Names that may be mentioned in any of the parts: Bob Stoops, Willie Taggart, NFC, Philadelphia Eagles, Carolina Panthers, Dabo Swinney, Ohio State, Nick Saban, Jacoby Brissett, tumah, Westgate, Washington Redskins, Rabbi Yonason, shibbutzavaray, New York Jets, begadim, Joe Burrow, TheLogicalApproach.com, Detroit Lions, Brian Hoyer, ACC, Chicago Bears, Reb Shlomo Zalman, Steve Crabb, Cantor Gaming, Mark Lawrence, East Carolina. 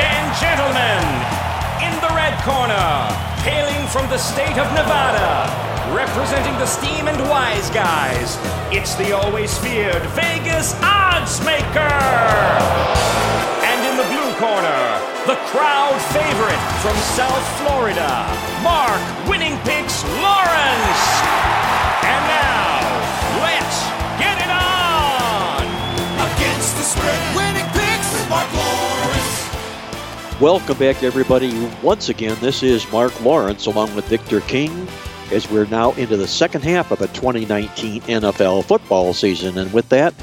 and gentlemen, in the red corner, hailing from the state of Nevada, representing the steam and wise guys, it's the always feared Vegas odds maker. And in the blue corner, the crowd favorite from South Florida, Mark Winning Picks Lawrence. And now, let's get it on! Against the spread, Winning Picks with Mark Lawrence. Welcome back, everybody. Once again, this is Mark Lawrence along with Victor King as we're now into the second half of the 2019 NFL football season. And with that,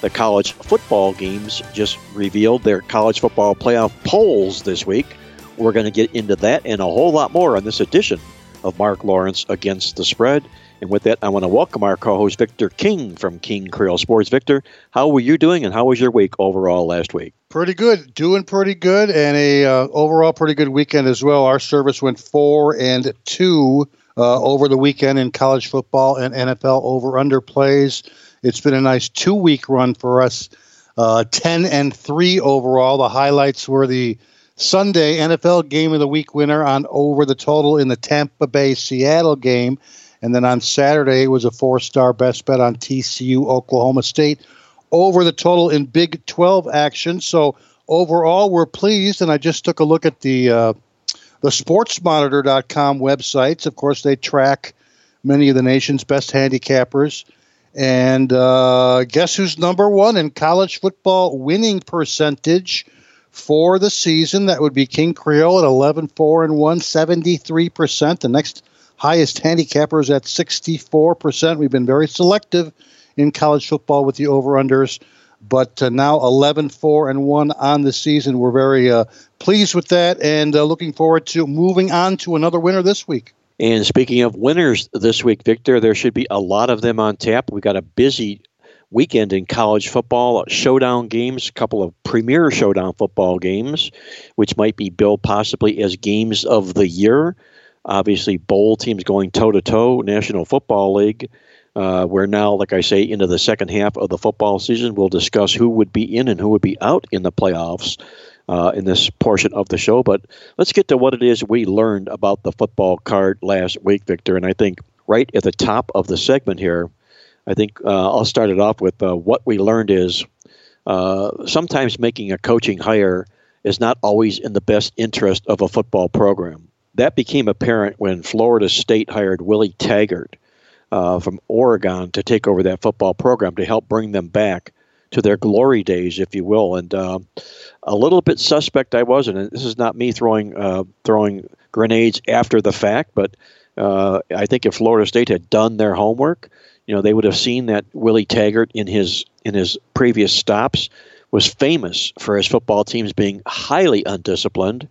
the college football games just revealed their college football playoff polls this week. We're going to get into that and a whole lot more on this edition of Mark Lawrence Against the Spread. And with that, I want to welcome our co-host Victor King from King Creole Sports. Victor, how were you doing and how was your week overall last week? Pretty good. Doing pretty good, and an overall pretty good weekend as well. Our service went 4-2 over the weekend in college football and NFL over-under plays. It's been a nice two-week run for us, 10-3 overall. The highlights were the Sunday NFL Game of the Week winner on over the total in the Tampa Bay Seattle game. And then on Saturday, it was a four-star best bet on TCU Oklahoma State over the total in Big 12 action. So overall, we're pleased. And I just took a look at the sportsmonitor.com websites. Of course, they track many of the nation's best handicappers. And guess who's number one in college football winning percentage for the season? That would be King Creole at 11-4-1, 73%. The next highest handicapper is at 64%. We've been very selective in college football with the over-unders, but now 11-4-1 on the season. We're very pleased with that and looking forward to moving on to another winner this week. And speaking of winners this week, Victor, there should be a lot of them on tap. We've got a busy weekend in college football, showdown games, a couple of premier showdown football games, which might be billed possibly as games of the year. Obviously, bowl teams going toe-to-toe, National Football League. We're now, like I say, into the second half of the football season. We'll discuss who would be in and who would be out in the playoffs in this portion of the show. But let's get to what it is we learned about the football card last week, Victor. And I think right at the top of the segment here, I think I'll start it off with what we learned is sometimes making a coaching hire is not always in the best interest of a football program. That became apparent when Florida State hired Willie Taggart from Oregon to take over that football program to help bring them back to their glory days, if you will. And a little bit suspect I was, and this is not me throwing grenades after the fact, but I think if Florida State had done their homework, you know, they would have seen that Willie Taggart in his previous stops was famous for his football teams being highly undisciplined.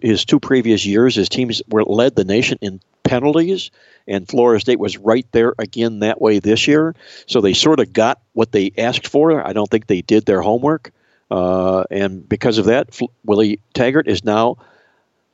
His two previous years, his teams led the nation in penalties, and Florida State was right there again that way this year. So they sort of got what they asked for. I don't think they did their homework. And because of that, Willie Taggart is now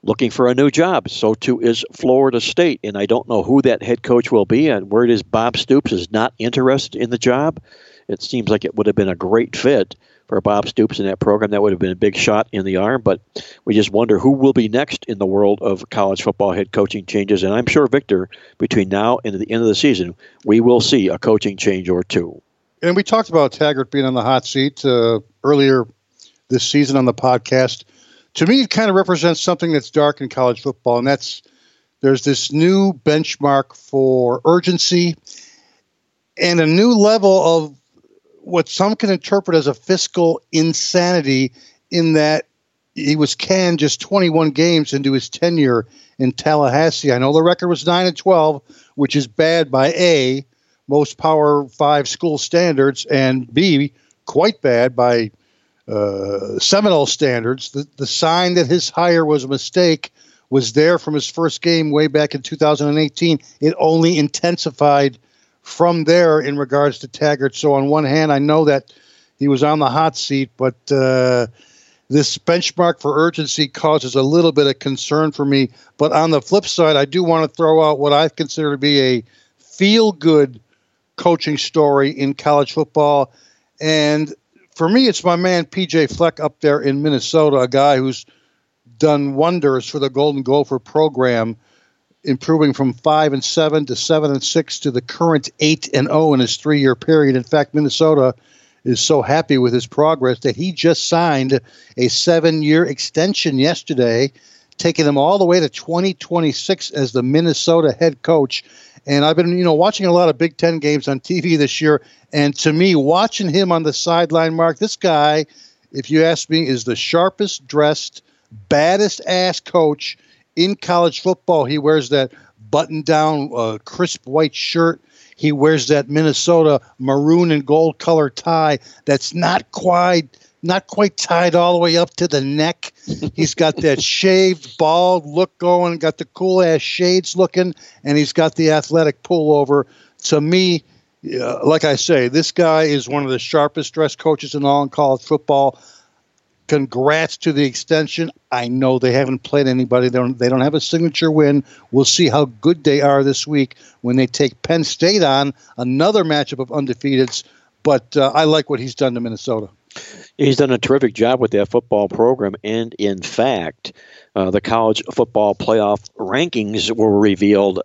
looking for a new job. So too is Florida State. And I don't know who that head coach will be. And word is Bob Stoops is not interested in the job. It seems like it would have been a great fit for Bob Stoops in that program. That would have been a big shot in the arm, but we just wonder who will be next in the world of college football head coaching changes. And I'm sure, Victor, between now and the end of the season, we will see a coaching change or two. And we talked about Taggart being on the hot seat earlier this season on the podcast. To me, it kind of represents something that's dark in college football, and there's this new benchmark for urgency and a new level of what some can interpret as a fiscal insanity, in that he was canned just 21 games into his tenure in Tallahassee. I know the record was 9-12, which is bad by A, most Power 5 school standards, and B, quite bad by Seminole standards. The sign that his hire was a mistake was there from his first game way back in 2018. It only intensified from there in regards to Taggart. So on one hand, I know that he was on the hot seat, but this benchmark for urgency causes a little bit of concern for me. But on the flip side, I do want to throw out what I consider to be a feel-good coaching story in college football. And For me, it's my man PJ Fleck up there in Minnesota, a guy who's done wonders for the Golden Gopher program, improving from 5-7 to 7-6 to the current 8-0 in his 3-year period. In fact, Minnesota is so happy with his progress that he just signed a 7-year extension yesterday, taking him all the way to 2026 as the Minnesota head coach. And I've been, watching a lot of Big Ten games on TV this year. And to me, watching him on the sideline, Mark, this guy, if you ask me, is the sharpest dressed, baddest ass coach in college football. He wears that button-down, crisp white shirt. He wears that Minnesota maroon and gold color tie that's not quite tied all the way up to the neck. He's got that shaved, bald look going, got the cool-ass shades looking, and he's got the athletic pullover. To me, like I say, this guy is one of the sharpest-dressed coaches in all in college football. Congrats to the extension. I know they haven't played anybody. They don't have a signature win. We'll see how good they are this week when they take Penn State on, another matchup of undefeateds. But I like what he's done to Minnesota. He's done a terrific job with that football program, and in fact, the college football playoff rankings were revealed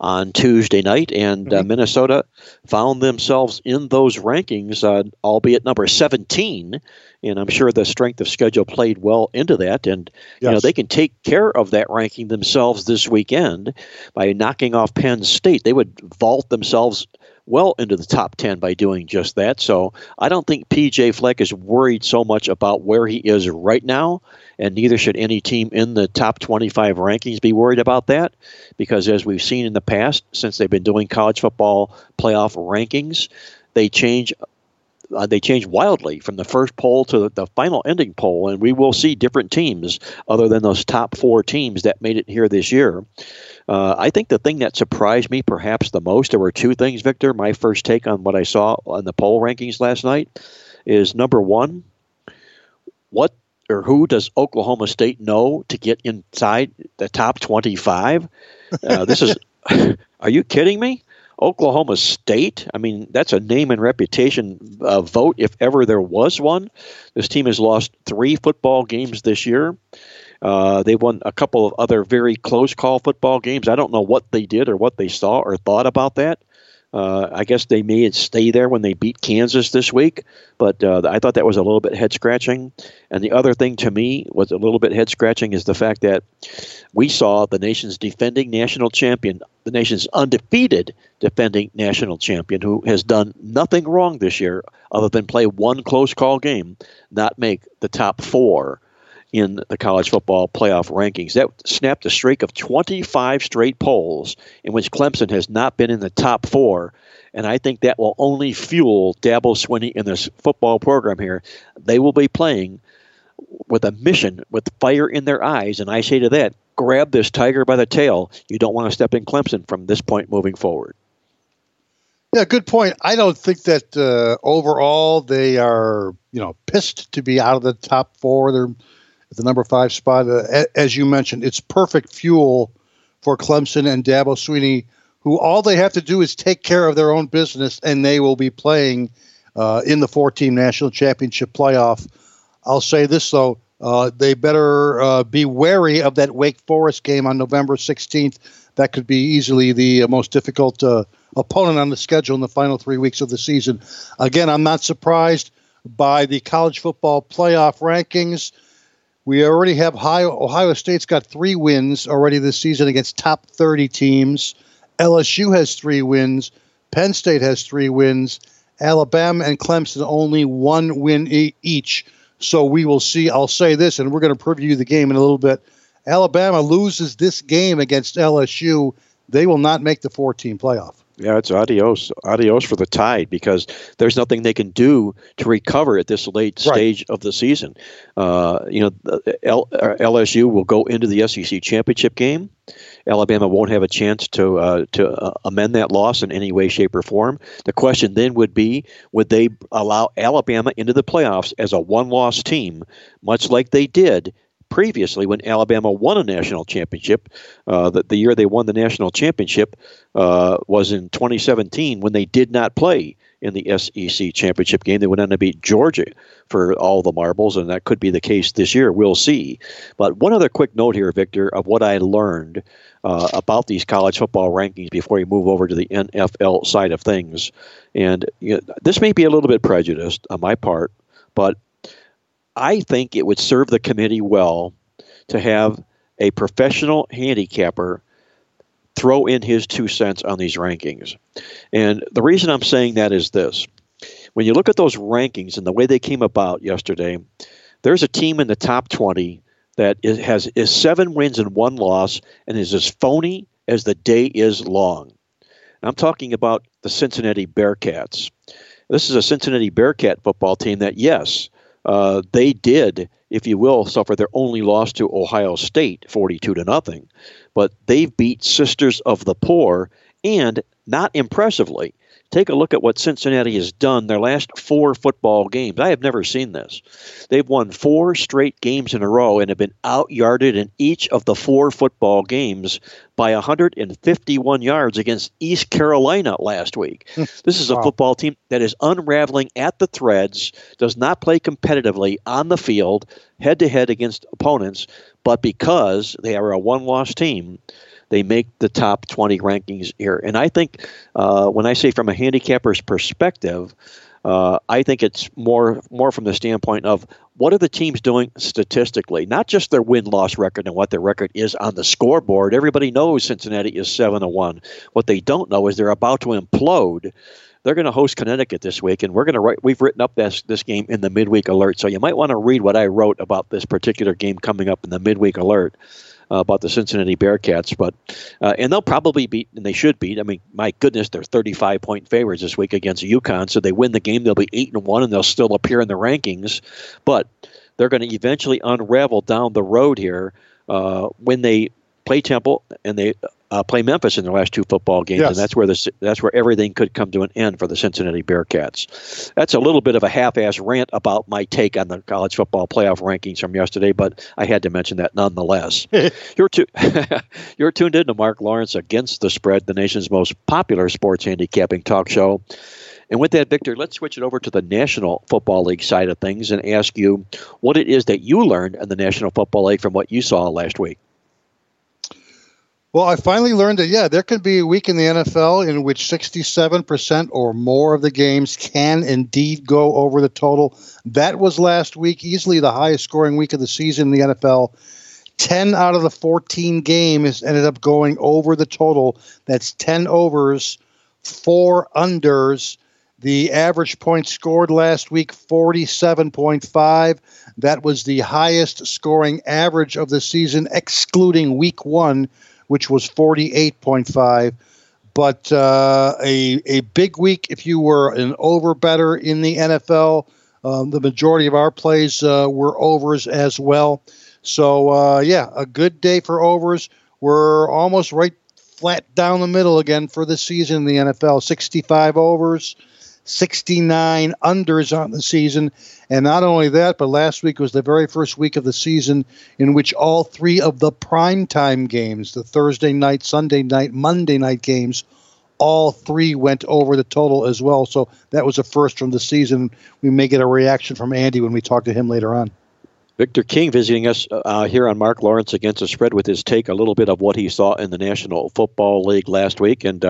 on Tuesday night, and Minnesota found themselves in those rankings, albeit number 17, and I'm sure the strength of schedule played well into that, and they can take care of that ranking themselves this weekend by knocking off Penn State. They would vault themselves well into the top 10 by doing just that. So I don't think PJ Fleck is worried so much about where he is right now, and neither should any team in the top 25 rankings be worried about that, because as we've seen in the past, since they've been doing college football playoff rankings, they change wildly from the first poll to the final ending poll, and we will see different teams other than those top four teams that made it here this year. I think the thing that surprised me perhaps the most, there were two things, Victor. My first take on what I saw on the poll rankings last night is, number one, who does Oklahoma State know to get inside the top 25? Are you kidding me? Oklahoma State? I mean, that's a name and reputation vote if ever there was one. This team has lost 3 football games this year. They won a couple of other very close call football games. I don't know what they did or what they saw or thought about that. I guess they may stay there when they beat Kansas this week, but I thought that was a little bit head-scratching. And the other thing to me was a little bit head-scratching is the fact that we saw the nation's defending national champion, the nation's undefeated defending national champion, who has done nothing wrong this year other than play one close-call game, not make the top 4 in the college football playoff rankings. That snapped a streak of 25 straight polls in which Clemson has not been in the top 4, and I think that will only fuel Dabo Swinney in this football program here. They will be playing with a mission, with fire in their eyes, and I say to that, grab this tiger by the tail. You don't want to step in Clemson from this point moving forward. Yeah, good point. I don't think that overall they are, pissed to be out of the top 4. They're the number 5 spot, as you mentioned. It's perfect fuel for Clemson and Dabo Swinney, who all they have to do is take care of their own business, and they will be playing in the 4-team national championship playoff. I'll say this, though. They better be wary of that Wake Forest game on November 16th. That could be easily the most difficult opponent on the schedule in the final 3 weeks of the season. Again, I'm not surprised by the college football playoff rankings. We already have Ohio State's got 3 wins already this season against top 30 teams. LSU has 3 wins. Penn State has 3 wins. Alabama and Clemson only 1 win each. So we will see. I'll say this, and we're going to preview the game in a little bit. Alabama loses this game against LSU, they will not make the 4-team playoff. Yeah, it's adios for the Tide, because there's nothing they can do to recover at this late stage of the season. LSU will go into the SEC championship game. Alabama won't have a chance to amend that loss in any way, shape, or form. The question then would be, would they allow Alabama into the playoffs as a one-loss team, much like they did previously when Alabama won a national championship? The year they won the national championship was in 2017, when they did not play in the SEC championship game. They went on to beat Georgia for all the marbles, and that could be the case this year. We'll see. But one other quick note here, Victor, of what I learned about these college football rankings before you move over to the NFL side of things. And you know, this may be a little bit prejudiced on my part, but I think it would serve the committee well to have a professional handicapper throw in his 2 cents on these rankings. And the reason I'm saying that is this. When you look at those rankings and the way they came about yesterday, there's a team in the top 20 that is 7 wins and 1 loss and is as phony as the day is long. And I'm talking about the Cincinnati Bearcats. This is a Cincinnati Bearcat football team that, yes, they did, if you will, suffer their only loss to Ohio State, 42-0. But they've beat Sisters of the Poor, and not impressively. Take a look at what Cincinnati has done their last 4 football games. I have never seen this. They've won 4 straight games in a row and have been out-yarded in each of the 4 football games by 151 yards against East Carolina last week. This is a football team that is unraveling at the threads, does not play competitively on the field, head-to-head against opponents, but because they are a one-loss team, they make the top 20 rankings here. And I think when I say from a handicapper's perspective, I think it's more from the standpoint of what are the teams doing statistically, not just their win-loss record and what their record is on the scoreboard. Everybody knows Cincinnati is 7-1. What they don't know is they're about to implode. They're going to host Connecticut this week, and we've written up this game in the midweek alert. So you might want to read what I wrote about this particular game coming up in the midweek alert. About the Cincinnati Bearcats, but and they'll probably beat, and they should beat. I mean, my goodness, they're 35-point favorites this week against UConn. So they win the game, they'll be 8-1, and they'll still appear in the rankings. But they're going to eventually unravel down the road here when they play Temple and they play Memphis in their last 2 football games, yes. And that's where everything could come to an end for the Cincinnati Bearcats. That's a little bit of a half-ass rant about my take on the college football playoff rankings from yesterday, but I had to mention that nonetheless. You're tuned in to Mark Lawrence Against the Spread, the nation's most popular sports handicapping talk show. And with that, Victor, let's switch it over to the National Football League side of things and ask you what it is that you learned in the National Football League from what you saw last week. Well, I finally learned that, there can be a week in the NFL in which 67% or more of the games can indeed go over the total. That was last week, easily the highest scoring week of the season in the NFL. 10 out of the 14 games ended up going over the total. That's 10 overs, 4 unders. The average points scored last week, 47.5. That was the highest scoring average of the season, excluding week 1, which was 48.5, but a big week if you were an over-better in the NFL. The majority of our plays were overs as well. So, a good day for overs. We're almost right flat down the middle again for the season in the NFL. 65 overs, 69 unders on the season. And not only that, but last week was the very first week of the season in which all 3 of the primetime games, the Thursday night, Sunday night, Monday night games, all 3 went over the total as well. So that was a first from the season. We may get a reaction from Andy when we talk to him later on. Victor King visiting us here on Mark Lawrence Against the Spread with his take, a little bit of what he saw in the National Football League last week. And,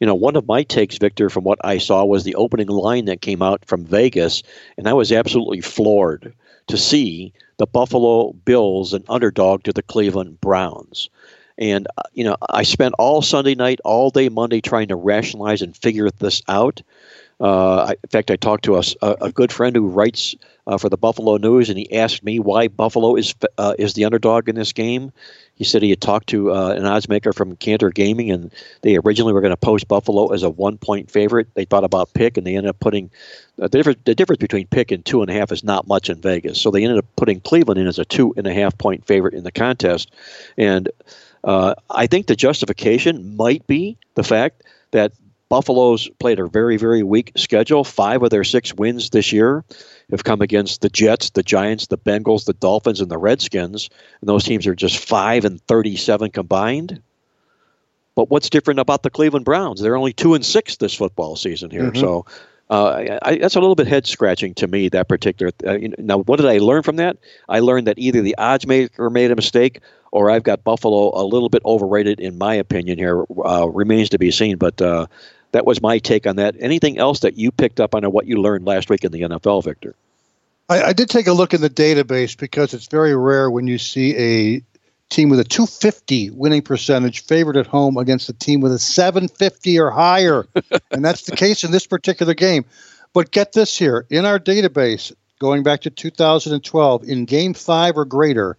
one of my takes, Victor, from what I saw was the opening line that came out from Vegas, and I was absolutely floored to see the Buffalo Bills an underdog to the Cleveland Browns. And, I spent all Sunday night, all day Monday trying to rationalize and figure this out. In fact, I talked to a good friend who writes for the Buffalo News, and he asked me why Buffalo is the underdog in this game. He said he had talked to an odds maker from Cantor Gaming, and they originally were going to post Buffalo as a 1-point favorite. They thought about pick, and they ended up putting the difference between pick and 2.5 is not much in Vegas. So they ended up putting Cleveland in as a 2.5-point favorite in the contest. And I think the justification might be the fact that Buffalo's played a very, very weak schedule. 5 of their 6 wins this year have come against the Jets, the Giants, the Bengals, the Dolphins, and the Redskins. And those teams are just 5-37 combined. But what's different about the Cleveland Browns? They're only 2-6 this football season here. Mm-hmm. So That's a little bit head-scratching to me, that particular. Now, what did I learn from that? I learned that either the odds maker made a mistake, or I've got Buffalo a little bit overrated, in my opinion here. Remains to be seen, but that was my take on that. Anything else that you picked up on or what you learned last week in the NFL, Victor? I did take a look in the database because it's very rare when you see a team with a 250 winning percentage favored at home against a team with a 750 or higher. And that's the case in this particular game. But get this here. In our database, going back to 2012, in game 5 or greater,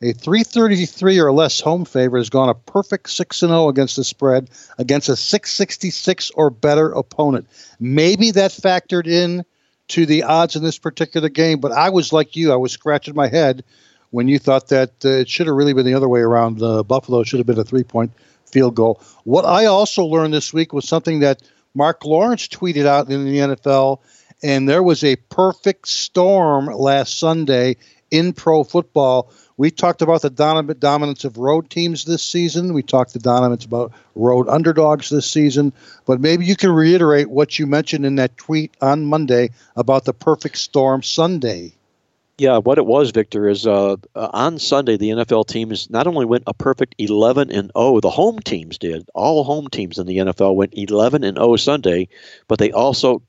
a 333 or less home favorite has gone a perfect 6-0 against the spread against a 666 or better opponent. Maybe that factored in to the odds in this particular game, but I was like you. I was scratching my head when you thought that it should have really been the other way around. Buffalo should have been a three-point field goal. What I also learned this week was something that Mark Lawrence tweeted out in the NFL, and there was a perfect storm last Sunday in pro football. We talked about the dominance of road teams this season. We talked the dominance about road underdogs this season. But maybe you can reiterate what you mentioned in that tweet on Monday about the perfect storm Sunday. Yeah, what it was, Victor, is on Sunday, the NFL teams not only went a perfect 11-0, the home teams did. All home teams in the NFL went 11-0 Sunday, but they also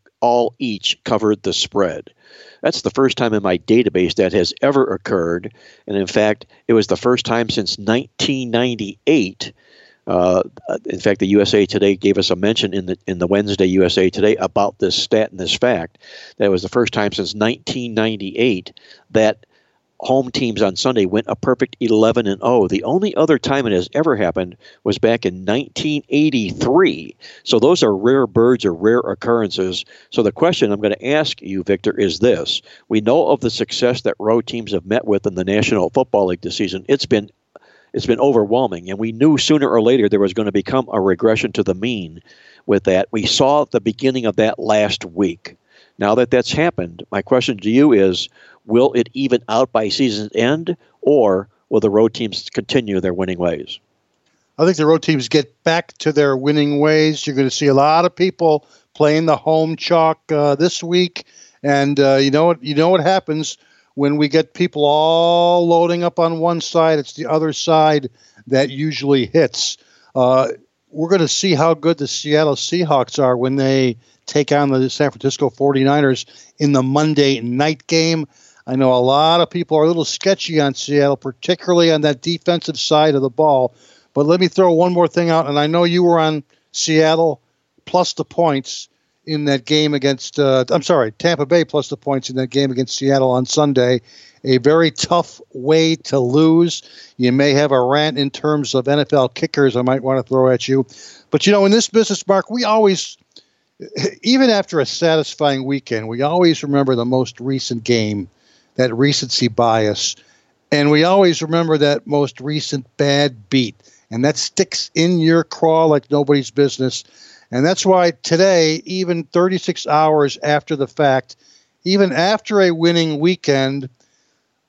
each covered the spread. That's the first time in my database that has ever occurred. And in fact, it was the first time since 1998. In fact, the USA Today gave us a mention in the Wednesday USA Today about this stat and this fact that it was the first time since 1998 that home teams on Sunday went a perfect 11-0. The only other time it has ever happened was back in 1983. So those are rare birds or rare occurrences. So the question I'm going to ask you, Victor, is this. We know of the success that road teams have met with in the National Football League this season. It's been overwhelming, and we knew sooner or later there was going to become a regression to the mean with that. We saw the beginning of that last week. Now that that's happened, my question to you is, will it even out by season's end, or will the road teams continue their winning ways? I think the road teams get back to their winning ways. You're going to see a lot of people playing the home chalk this week, and you know what happens when we get people all loading up on one side. It's the other side that usually hits. We're going to see how good the Seattle Seahawks are when they take on the San Francisco 49ers in the Monday night game. I know a lot of people are a little sketchy on Seattle, particularly on that defensive side of the ball. But let me throw one more thing out, and I know you were on Seattle plus the points in that game against, Tampa Bay plus the points in that game against Seattle on Sunday. A very tough way to lose. You may have a rant in terms of NFL kickers I might want to throw at you. But, in this business, Mark, we always, even after a satisfying weekend, we always remember the most recent game, that recency bias. And we always remember that most recent bad beat. And that sticks in your craw like nobody's business. And that's why today, even 36 hours after the fact, even after a winning weekend,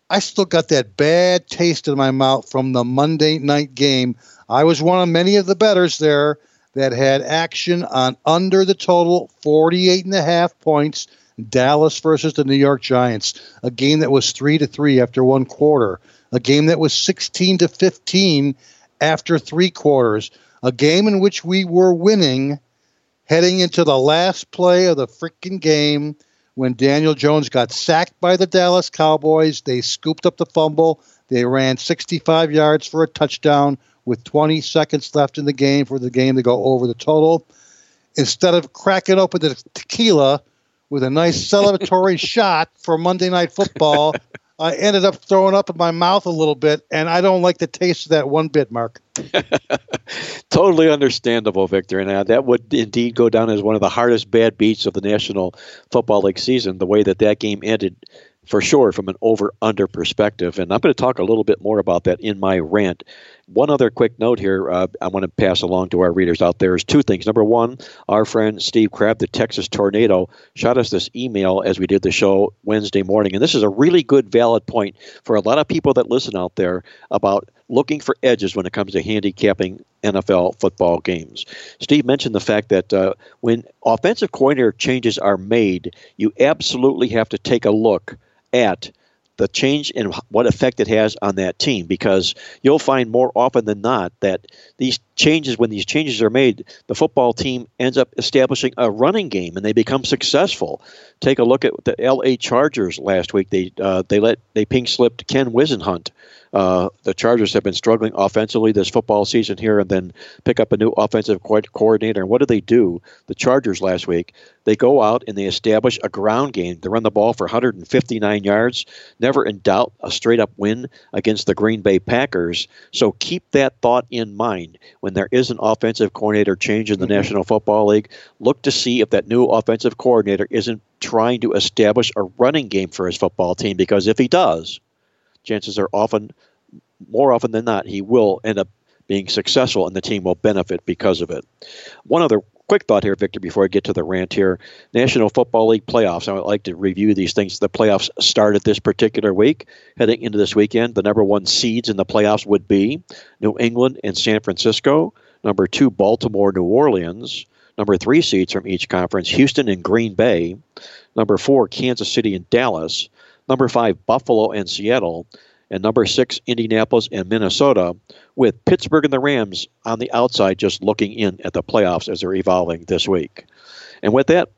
I still got that bad taste in my mouth from the Monday night game. I was one of many of the bettors there that had action on under the total 48.5 points, Dallas versus the New York Giants, a game that was 3-3 after one quarter, a game that was 16-15 after three quarters, a game in which we were winning heading into the last play of the freaking game when Daniel Jones got sacked by the Dallas Cowboys. They scooped up the fumble. They ran 65 yards for a touchdown with 20 seconds left in the game for the game to go over the total. Instead of cracking open the tequila with a nice celebratory shot for Monday Night Football, I ended up throwing up in my mouth a little bit, and I don't like the taste of that one bit, Mark. Totally understandable, Victor. And that would indeed go down as one of the hardest bad beats of the National Football League season, the way that game ended, for sure, from an over-under perspective. And I'm going to talk a little bit more about that in my rant. One other quick note here I want to pass along to our readers out there is two things. Number one, our friend Steve Crabb, the Texas Tornado, shot us this email as we did the show Wednesday morning. And this is a really good, valid point for a lot of people that listen out there about looking for edges when it comes to handicapping NFL football games. Steve mentioned the fact that when offensive coordinator changes are made, you absolutely have to take a look at the change and what effect it has on that team, because you'll find more often than not that when these changes are made, the football team ends up establishing a running game and they become successful. Take a look at the LA Chargers last week. They pink slipped Ken Wisenhunt. The Chargers have been struggling offensively this football season here, and then pick up a new offensive coordinator. And what do? The Chargers last week, they go out and they establish a ground game. They run the ball for 159 yards. Never in doubt, a straight-up win against the Green Bay Packers. So keep that thought in mind. When there is an offensive coordinator change in the National Football League, look to see if that new offensive coordinator isn't trying to establish a running game for his football team, because if he does, chances are more often than not, he will end up being successful and the team will benefit because of it. One other quick thought here, Victor, before I get to the rant here. National Football League playoffs. I would like to review these things. The playoffs started this particular week. Heading into this weekend, the number one seeds in the playoffs would be New England and San Francisco. Number two, Baltimore, New Orleans. Number three seeds from each conference, Houston and Green Bay. Number four, Kansas City and Dallas. Number five, Buffalo and Seattle. And number six, Indianapolis and Minnesota, with Pittsburgh and the Rams on the outside just looking in at the playoffs as they're evolving this week. And with that,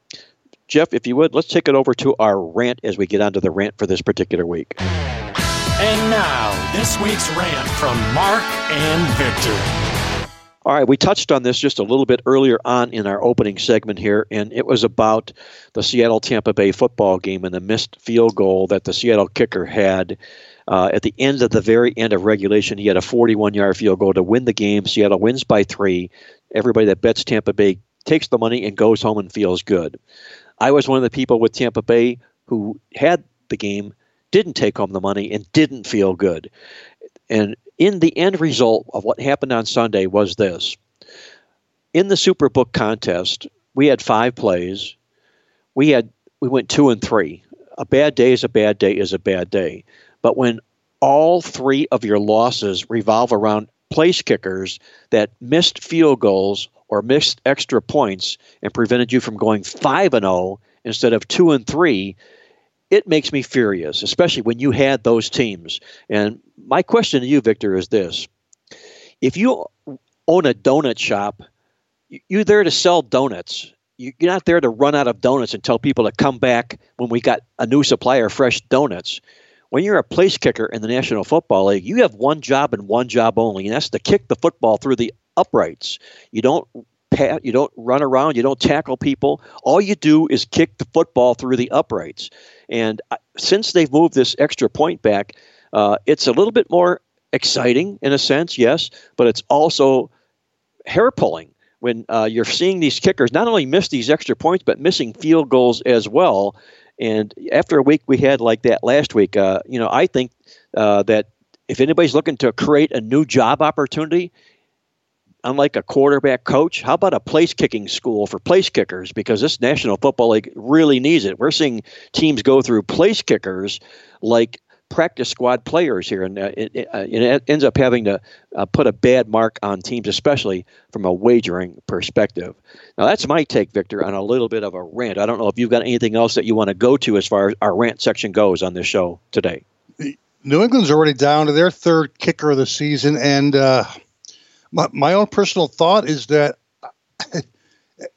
Jeff, if you would, let's take it over to our rant as we get onto the rant for this particular week. And now, this week's rant from Mark and Victor. All right, we touched on this just a little bit earlier on in our opening segment here, and it was about the Seattle-Tampa Bay football game and the missed field goal that the Seattle kicker had. At the end of the very end of regulation, he had a 41-yard field goal to win the game. Seattle wins by 3. Everybody that bets Tampa Bay takes the money and goes home and feels good. I was one of the people with Tampa Bay who had the game, didn't take home the money, and didn't feel good. And in the end result of what happened on Sunday was this. In the Superbook contest, we had 5 plays. We went 2 and 3. A bad day is a bad day is a bad day. But when all 3 of your losses revolve around place kickers that missed field goals or missed extra points and prevented you from going 5-0 instead of 2-3, it makes me furious, especially when you had those teams. And my question to you, Victor, is this. If you own a donut shop, you're there to sell donuts. You're not there to run out of donuts and tell people to come back when we got a new supply of fresh donuts. When you're a place kicker in the National Football League, you have one job and one job only, and that's to kick the football through the uprights. You don't run around. You don't tackle people. All you do is kick the football through the uprights. And since they've moved this extra point back, it's a little bit more exciting in a sense, yes, but it's also hair-pulling when you're seeing these kickers not only miss these extra points but missing field goals as well. And after a week we had like that last week, I think that if anybody's looking to create a new job opportunity, unlike a quarterback coach, how about a place kicking school for place kickers? Because this National Football League really needs it. We're seeing teams go through place kickers like practice squad players here, and it ends up having to put a bad mark on teams, especially from a wagering perspective. Now, that's my take, Victor, on a little bit of a rant. I don't know if you've got anything else that you want to go to as far as our rant section goes on this show today. New England's already down to their third kicker of the season, and my own personal thought is that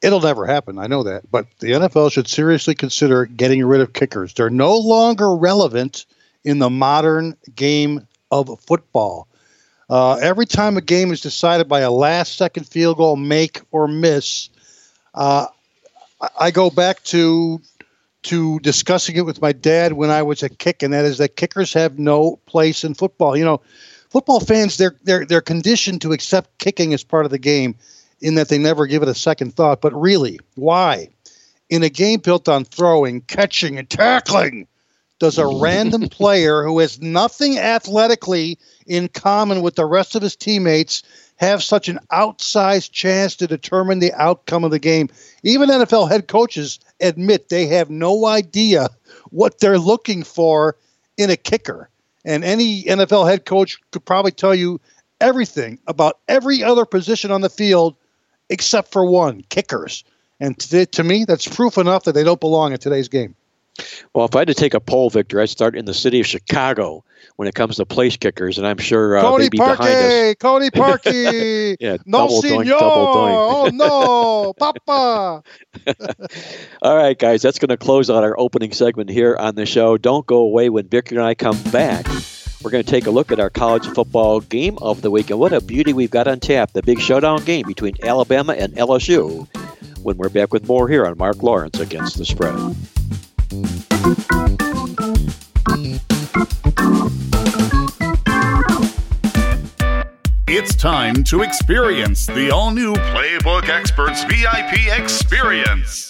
it'll never happen. I know that, but the NFL should seriously consider getting rid of kickers. They're no longer relevant in the modern game of football. Every time a game is decided by a last-second field goal, make or miss, I go back to discussing it with my dad when I was a kick, and that is that kickers have no place in football. You know, football fans, they're conditioned to accept kicking as part of the game in that they never give it a second thought. But really, why? In a game built on throwing, catching, and tackling, does a random player who has nothing athletically in common with the rest of his teammates have such an outsized chance to determine the outcome of the game? Even NFL head coaches admit they have no idea what they're looking for in a kicker. And any NFL head coach could probably tell you everything about every other position on the field except for one, kickers. And to me, that's proof enough that they don't belong in today's game. Well, if I had to take a poll, Victor, I'd start in the city of Chicago when it comes to place kickers, and I'm sure they'd be behind us. Cody Parkey! Yeah, no, senor! Oh, no! Papa! All right, guys, that's going to close out our opening segment here on the show. Don't go away. When Victor and I come back, we're going to take a look at our college football game of the week, and what a beauty we've got on tap, the big showdown game between Alabama and LSU, when we're back with more here on Mark Lawrence Against the Spread. It's time to experience the all-new Playbook Experts VIP experience.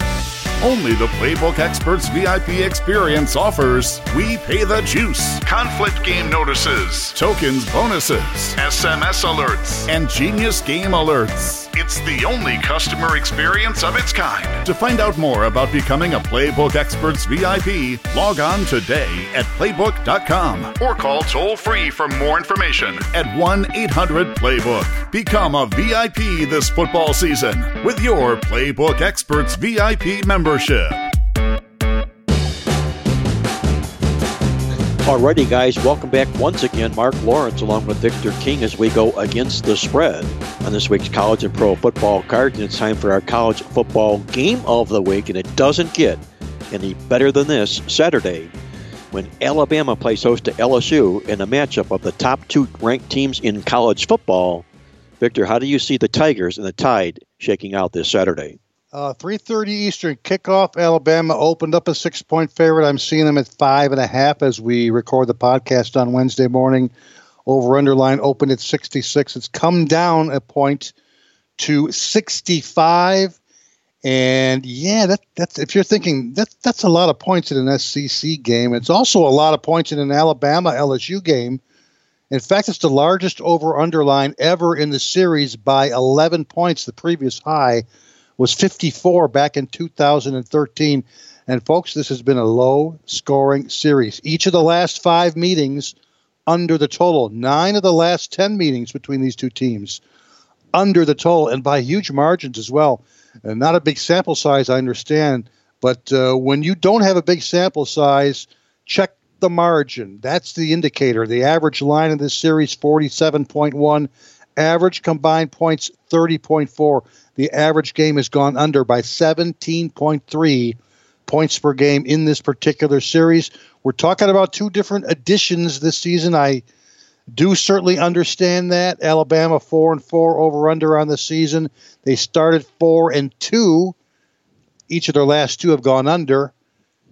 Only the Playbook Experts VIP experience offers We Pay the Juice, conflict game notices, tokens bonuses, SMS alerts, and genius game alerts. It's the only customer experience of its kind. To find out more about becoming a Playbook Experts VIP, log on today at Playbook.com or call toll-free for more information at 1-800-PLAYBOOK. Become a VIP this football season with your Playbook Experts VIP member. Alrighty, guys, welcome back once again. Mark Lawrence along with Victor King as we go against the spread on this week's college and pro football cards. And it's time for our college football game of the week, and it doesn't get any better than this Saturday when Alabama plays host to LSU in a matchup of the top two ranked teams in college football. Victor, how do you see the Tigers and the Tide shaking out this Saturday? 3:30 Eastern kickoff. Alabama opened up a 6-point favorite. I'm seeing them at 5.5 as we record the podcast on Wednesday morning. Over-underline opened at 66. It's come down a point to 65. And, yeah, that's if you're thinking, that's a lot of points in an SEC game. It's also a lot of points in an Alabama-LSU game. In fact, it's the largest over-underline ever in the series by 11 points, the previous high was 54 back in 2013. And, folks, this has been a low-scoring series. Each of the last 5 meetings under the total. 9 of the last 10 meetings between these two teams under the total, and by huge margins as well. And not a big sample size, I understand, but when you don't have a big sample size, check the margin. That's the indicator. The average line in this series, 47.1. Average combined points, 30.4. The average game has gone under by 17.3 points per game in this particular series. We're talking about two different additions this season. I do certainly understand that. Alabama 4-4 over-under on the season. They started 4-2. Each of their last two have gone under.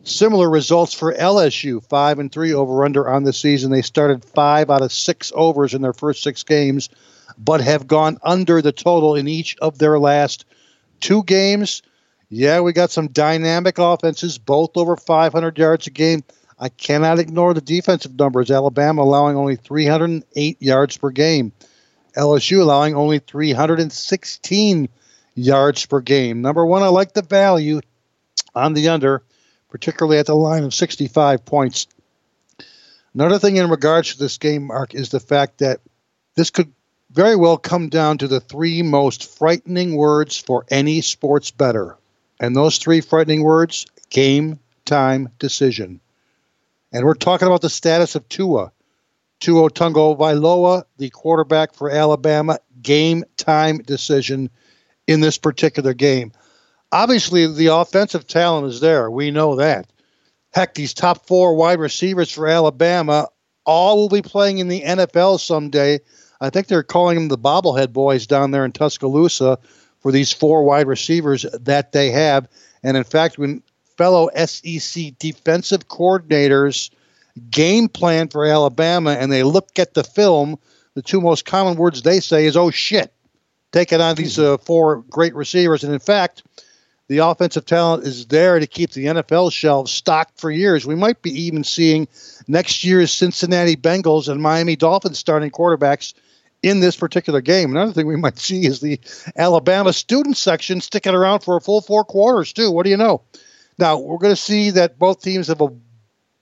Similar results for LSU, 5-3 over-under on the season. They started 5 out of 6 overs in their first 6 games, but have gone under the total in each of their last 2 games. Yeah, we got some dynamic offenses, both over 500 yards a game. I cannot ignore the defensive numbers. Alabama allowing only 308 yards per game. LSU allowing only 316 yards per game. Number one, I like the value on the under, particularly at the line of 65 points. Another thing in regards to this game, Mark, is the fact that this could very well come down to the 3 most frightening words for any sports bettor. And those 3 frightening words, game time decision. And we're talking about the status of Tua Tagovailoa, the quarterback for Alabama, game time decision in this particular game. Obviously, the offensive talent is there. We know that. Heck, these top 4 wide receivers for Alabama all will be playing in the NFL someday. I think they're calling them the bobblehead boys down there in Tuscaloosa for these 4 wide receivers that they have. And, in fact, when fellow SEC defensive coordinators game plan for Alabama and they look at the film, the 2 most common words they say is, oh, shit, taking on these 4 great receivers. And, in fact, the offensive talent is there to keep the NFL shelves stocked for years. We might be even seeing next year's Cincinnati Bengals and Miami Dolphins starting quarterbacks in this particular game. Another thing we might see is the Alabama student section sticking around for a full 4 quarters, too. What do you know? Now, we're going to see that both teams have a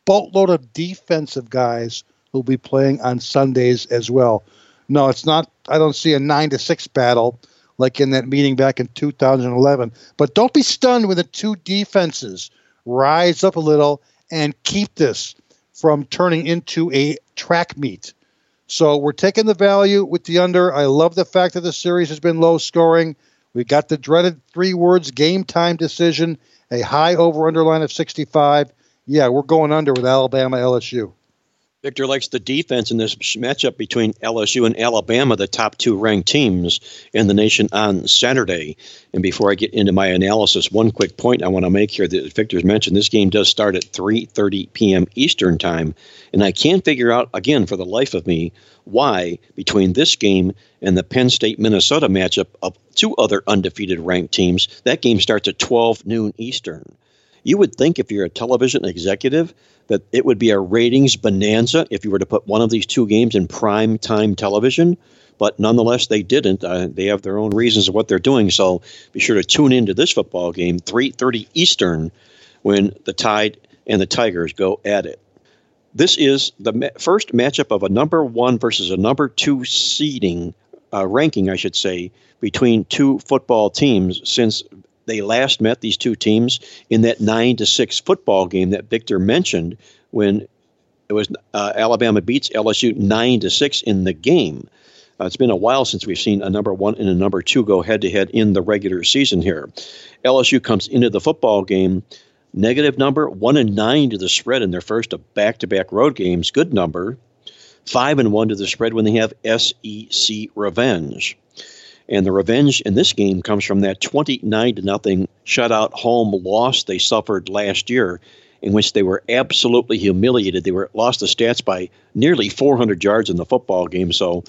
boatload of defensive guys who'll be playing on Sundays as well. No, it's not. I don't see a 9-6 battle like in that meeting back in 2011. But don't be stunned when the two defenses rise up a little and keep this from turning into a track meet. So we're taking the value with the under. I love the fact that the series has been low scoring. We got the dreaded three words, game time decision, a high over-under line of 65. Yeah, we're going under with Alabama, LSU. Victor likes the defense in this matchup between LSU and Alabama, the top two ranked teams in the nation on Saturday. And before I get into my analysis, one quick point I want to make here that Victor's mentioned, this game does start at 3:30 p.m. Eastern time. And I can't figure out, again, for the life of me, why between this game and the Penn State-Minnesota matchup of two other undefeated ranked teams, that game starts at 12 noon Eastern. You would think if you're a television executive that it would be a ratings bonanza if you were to put one of these two games in prime time television. But nonetheless, they didn't. They have their own reasons of what they're doing. So be sure to tune into this football game, 3:30 Eastern, when the Tide and the Tigers go at it. This is the first matchup of a number one versus a number two seeding ranking, I should say, between two football teams since they last met, these two teams, in that 9-6 football game that Victor mentioned when it was Alabama beats LSU 9-6 in the game. It's been a while since we've seen a number one and a number two go head-to-head in the regular season here. LSU comes into the football game, negative number, 1-9 to the spread in their first of back-to-back road games, good number, 5-1 to the spread when they have SEC revenge. And the revenge in this game comes from that 29-0 shutout home loss they suffered last year, in which they were absolutely humiliated. They lost the stats by nearly 400 yards in the football game, so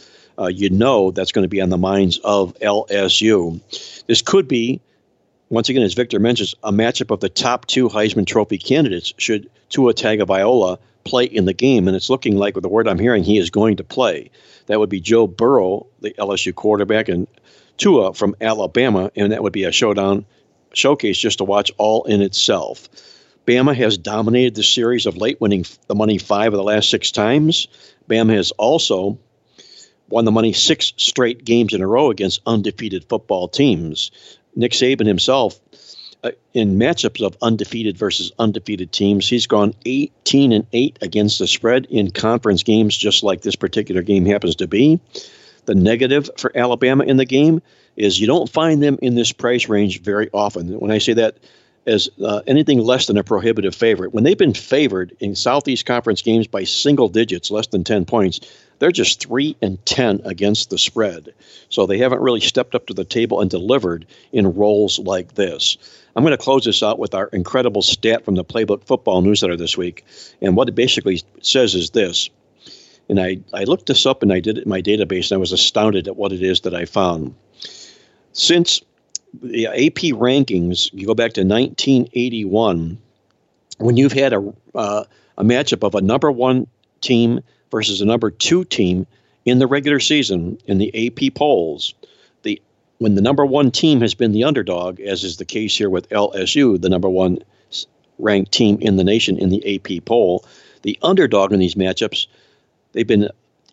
you know that's going to be on the minds of LSU. This could be, once again, as Victor mentions, a matchup of the top two Heisman Trophy candidates should Tua Tagovailoa play in the game, and it's looking like, with the word I'm hearing, he is going to play. That would be Joe Burrow, the LSU quarterback, and Tua from Alabama, and that would be a showdown showcase just to watch all in itself. Bama has dominated the series of late, winning the money 5 of the last 6 times. Bama has also won the money 6 straight games in a row against undefeated football teams. Nick Saban himself, in matchups of undefeated versus undefeated teams, he's gone 18-8 against the spread in conference games, just like this particular game happens to be. The negative for Alabama in the game is you don't find them in this price range very often. When I say that as anything less than a prohibitive favorite, when they've been favored in Southeast Conference games by single digits, less than 10 points, they're just 3-10 against the spread. So they haven't really stepped up to the table and delivered in roles like this. I'm going to close this out with our incredible stat from the Playbook Football Newsletter this week. And what it basically says is this. And I looked this up and I did it in my database, and I was astounded at what it is that I found. Since the AP rankings, you go back to 1981, when you've had a matchup of a number one team versus a number two team in the regular season in the AP polls, when the number one team has been the underdog, as is the case here with LSU, the number one ranked team in the nation in the AP poll, the underdog in these matchups, they've been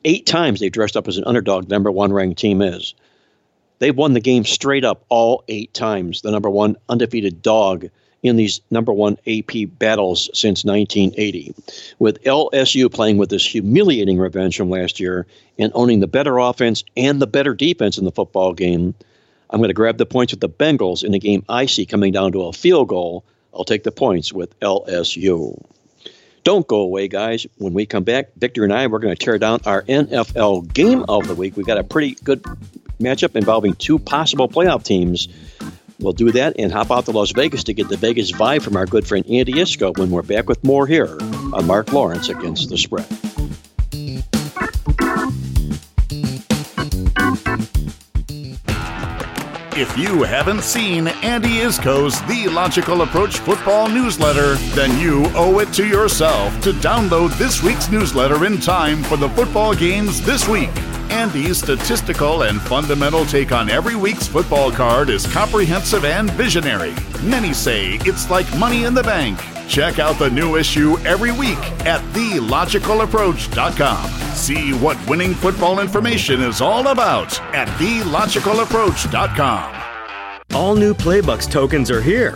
8 times they've dressed up as an underdog, the number one ranked team is. They've won the game straight up all 8 times, the number one undefeated dog in these number one AP battles since 1980. With LSU playing with this humiliating revenge from last year and owning the better offense and the better defense in the football game, I'm going to grab the points with the Bengals in a game I see coming down to a field goal. I'll take the points with LSU. Don't go away, guys. When we come back, Victor and I, we're going to tear down our NFL game of the week. We've got a pretty good matchup involving 2 possible playoff teams. We'll do that and hop out to Las Vegas to get the Vegas vibe from our good friend Andy Isco when we're back with more here on Mark Lawrence Against the Spread. If you haven't seen Andy Isco's The Logical Approach football newsletter, then you owe it to yourself to download this week's newsletter in time for the football games this week. Andy's statistical and fundamental take on every week's football card is comprehensive and visionary. Many say it's like money in the bank. Check out the new issue every week at TheLogicalApproach.com. See what winning football information is all about at TheLogicalApproach.com. All new Playbooks tokens are here.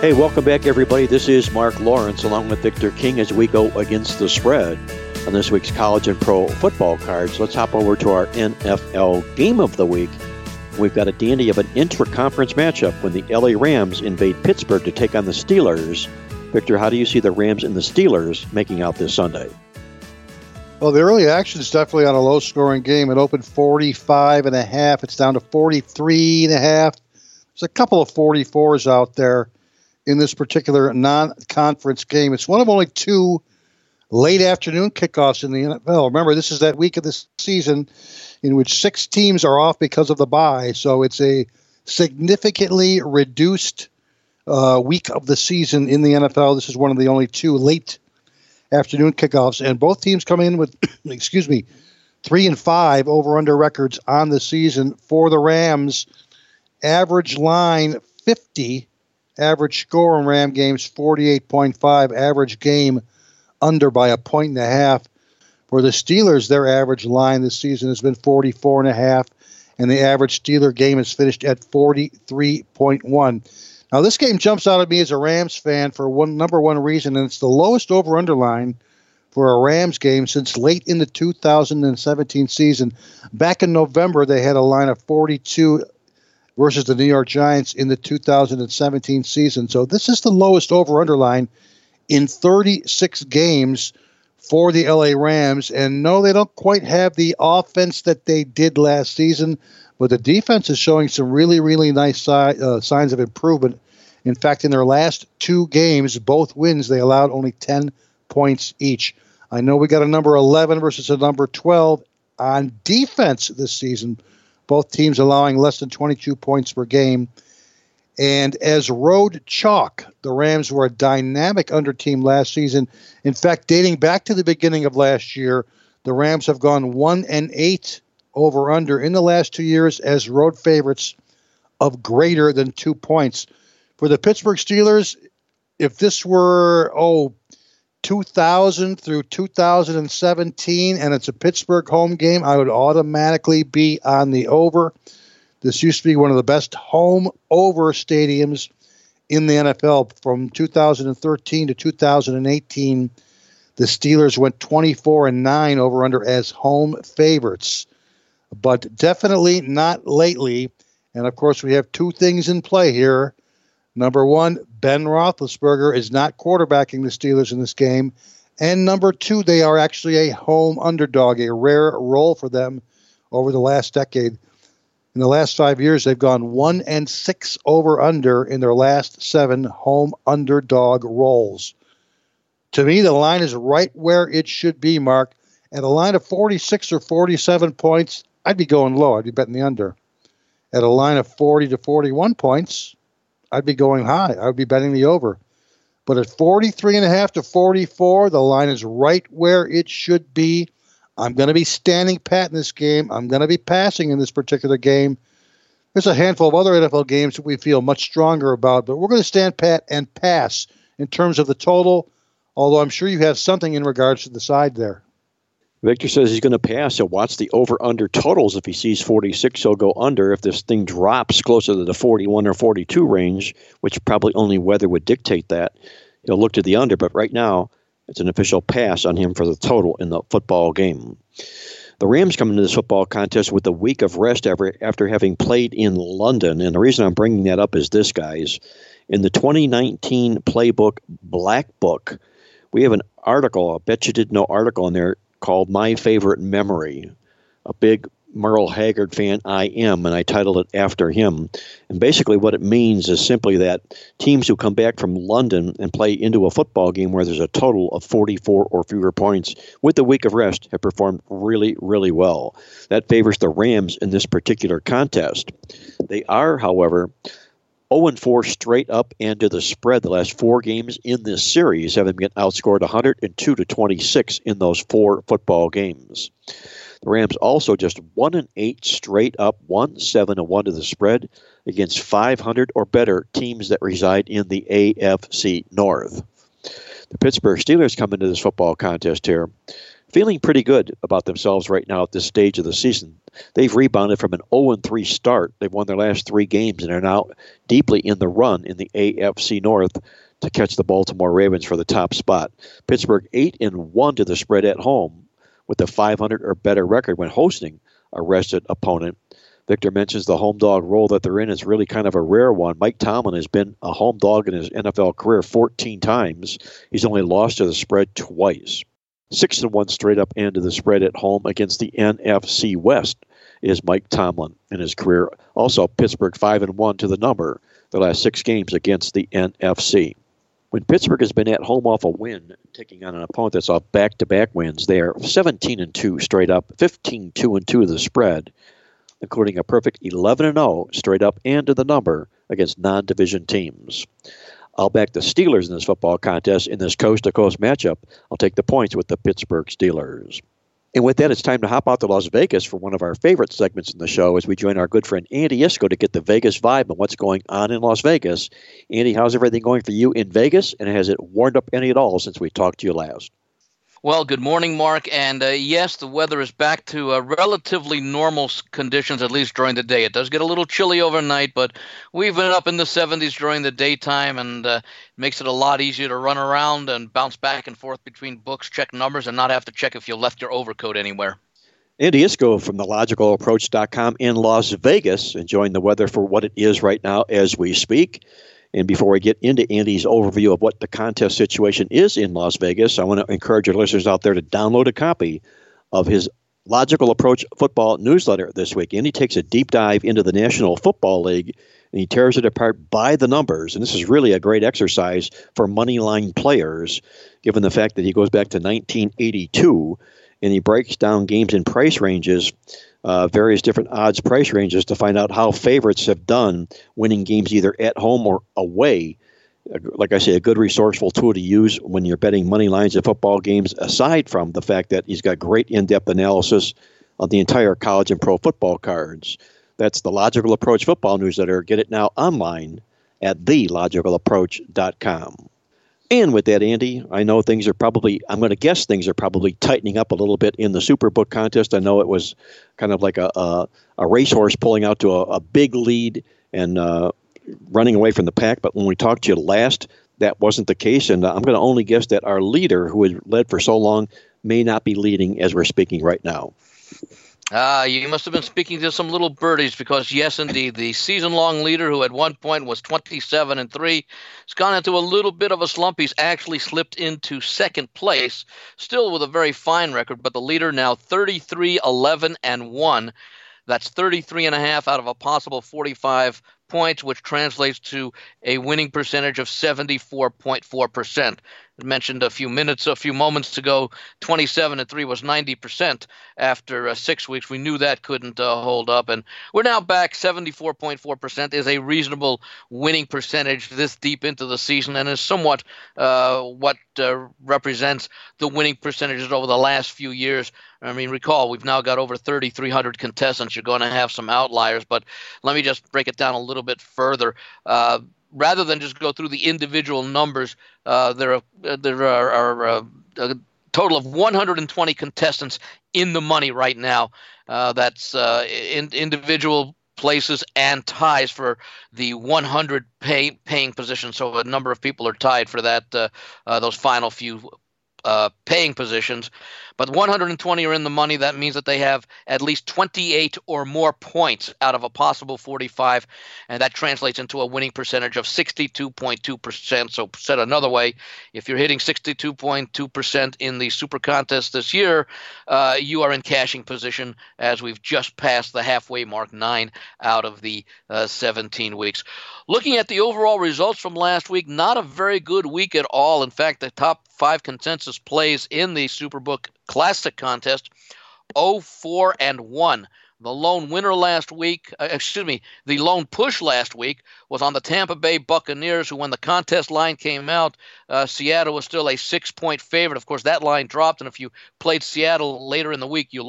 Hey, welcome back, everybody. This is Mark Lawrence along with Victor King as we go against the spread on this week's college and pro football cards. Let's hop over to our NFL game of the week. We've got a dandy of an intra-conference matchup when the LA Rams invade Pittsburgh to take on the Steelers. Victor, how do you see the Rams and the Steelers making out this Sunday? Well, the early action is definitely on a low-scoring game. It opened 45.5. It's down to 43.5. There's a couple of 44s out there in this particular non-conference game. It's one of only two late afternoon kickoffs in the NFL. Remember, this is that week of the season in which six teams are off because of the bye, so it's a significantly reduced week of the season in the NFL. This is one of the only two late afternoon kickoffs, and both teams come in with, 3-5 over-under records on the season. For the Rams, average line 50. Average score in Ram games, 48.5. Average game under by 1.5. For the Steelers, their average line this season has been 44.5, and the average Steeler game is finished at 43.1. Now, this game jumps out at me as a Rams fan for number one reason, and it's the lowest over-under line for a Rams game since late in the 2017 season. Back in November, they had a line of 42 versus the New York Giants in the 2017 season. So this is the lowest over-under line in 36 games for the LA Rams. And no, they don't quite have the offense that they did last season, but the defense is showing some really, really nice signs of improvement. In fact, in their last two games, both wins, they allowed only 10 points each. I know we got a number 11 versus a number 12 on defense this season, both teams allowing less than 22 points per game. And as road chalk, the Rams were a dynamic under team last season. In fact, dating back to the beginning of last year, the Rams have gone 1-8 over under in the last 2 years as road favorites of greater than 2 points. For the Pittsburgh Steelers, if this were 2000 through 2017, and it's a Pittsburgh home game, I would automatically be on the over. This used to be one of the best home over stadiums in the NFL. From 2013 to 2018, the Steelers went 24-9 over under as home favorites, but definitely not lately. And of course, we have two things in play here. Number one, Ben Roethlisberger is not quarterbacking the Steelers in this game. And number two, they are actually a home underdog, a rare role for them over the last decade. In the last 5 years, they've gone 1-6 over-under in their last 7 home underdog roles. To me, the line is right where it should be, Mark. At a line of 46 or 47 points, I'd be going low. I'd be betting the under. At a line of 40 to 41 points, I'd be going high. I would be betting the over. But at 43.5 to 44, the line is right where it should be. I'm going to be standing pat in this game. I'm going to be passing in this particular game. There's a handful of other NFL games that we feel much stronger about, but we're going to stand pat and pass in terms of the total, although I'm sure you have something in regards to the side there. Victor says he's going to pass. He'll watch the over-under totals. If he sees 46, he'll go under. If this thing drops closer to the 41 or 42 range, which probably only weather would dictate that, he'll look to the under. But right now, it's an official pass on him for the total in the football game. The Rams come into this football contest with a week of rest after having played in London. And the reason I'm bringing that up is this, guys. In the 2019 Playbook Black Book, we have an article, I bet you didn't know, article in there called My Favorite Memory. A big Merle Haggard fan I am, and I titled it after him. And basically what it means is simply that teams who come back from London and play into a football game where there's a total of 44 or fewer points with a week of rest have performed really, really well. That favors the Rams in this particular contest. They are, however, 0-4 straight up and to the spread the last four games in this series, having been outscored 102-26 in those four football games. The Rams also just 1-8 straight up, 1-7-1 to the spread against 500 or better teams that reside in the AFC North. The Pittsburgh Steelers come into this football contest here feeling pretty good about themselves right now at this stage of the season. They've rebounded from an 0-3 start. They've won their last three games and are now deeply in the run in the AFC North to catch the Baltimore Ravens for the top spot. Pittsburgh 8-1 to the spread at home, with a 500 or better record when hosting a rested opponent. Victor mentions the home dog role that they're in is really kind of a rare one. Mike Tomlin has been a home dog in his NFL career 14 times. He's only lost to the spread twice. 6-1 straight up and to the spread at home against the NFC West is Mike Tomlin in his career. Also, Pittsburgh 5-1 to the number the last six games against the NFC. When Pittsburgh has been at home off a win, taking on an opponent that's off back-to-back wins, they are 17-2 straight up, 15-2 of the spread, including a perfect 11-0 straight up and to the number against non-division teams. I'll back the Steelers in this football contest in this coast-to-coast matchup. I'll take the points with the Pittsburgh Steelers. And with that, it's time to hop out to Las Vegas for one of our favorite segments in the show as we join our good friend Andy Isco to get the Vegas vibe and what's going on in Las Vegas. Andy, how's everything going for you in Vegas? And has it warmed up any at all since we talked to you last? Well, good morning, Mark. And yes, the weather is back to relatively normal conditions, at least during the day. It does get a little chilly overnight, but we've been up in the 70s during the daytime, and makes it a lot easier to run around and bounce back and forth between books, check numbers, and not have to check if you left your overcoat anywhere. Andy Isco from TheLogicalApproach.com in Las Vegas, enjoying the weather for what it is right now as we speak. And before we get into Andy's overview of what the contest situation is in Las Vegas, I want to encourage your listeners out there to download a copy of his Logical Approach football newsletter this week. Andy takes a deep dive into the National Football League, and he tears it apart by the numbers. And this is really a great exercise for moneyline players, given the fact that he goes back to 1982, and he breaks down games in price ranges, various different odds price ranges, to find out how favorites have done winning games either at home or away. Like I say, a good resourceful tool to use when you're betting money lines at football games, aside from the fact that he's got great in-depth analysis of the entire college and pro football cards. That's the Logical Approach football newsletter. Get it now online at thelogicalapproach.com. And with that, Andy, I know things are probably, I'm going to guess things are probably tightening up a little bit in the Superbook contest. I know it was kind of like a racehorse pulling out to a big lead and running away from the pack. But when we talked to you last, that wasn't the case. And I'm going to only guess that our leader, who has led for so long, may not be leading as we're speaking right now. You must have been speaking to some little birdies because, yes, indeed, the season-long leader who at one point was 27-3 has gone into a little bit of a slump. He's actually slipped into second place, still with a very fine record, but the leader now 33-11-1. That's 33.5 out of a possible 45 points, which translates to a winning percentage of 74.4%. I mentioned a few moments ago, 27-3 was 90%. After 6 weeks, we knew that couldn't hold up, and we're now back. 74.4% is a reasonable winning percentage this deep into the season, and is somewhat what represents the winning percentages over the last few years. I mean, recall, we've now got over 3,300 contestants. You're going to have some outliers, but let me just break it down a little bit further. Rather than just go through the individual numbers, there are a total of 120 contestants in the money right now. That's individual places and ties for the 100 paying position. So a number of people are tied for that those final few paying positions, but 120 are in the money. That means that they have at least 28 or more points out of a possible 45, and that translates into a winning percentage of 62.2%. So said another way, if you're hitting 62.2% in the Super Contest this year, you are in cashing position, as we've just passed the halfway mark, 9 out of the 17 weeks. Looking at the overall results from last week, not a very good week at all. In fact, the top 5 consensus plays in the Superbook Classic contest, 0-4-1. The lone winner last week, the lone push last week was on the Tampa Bay Buccaneers, who when the contest line came out, Seattle was still a 6-point favorite. Of course, that line dropped, and if you played Seattle later in the week, you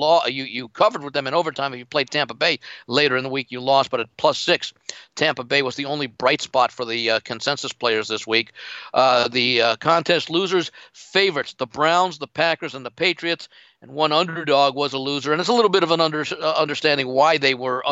covered with them in overtime. If you played Tampa Bay later in the week, you lost, but at +6, Tampa Bay was the only bright spot for the consensus players this week. The contest losers, favorites, the Browns, the Packers, and the Patriots. And one underdog was a loser, and it's a little bit of an understanding why they were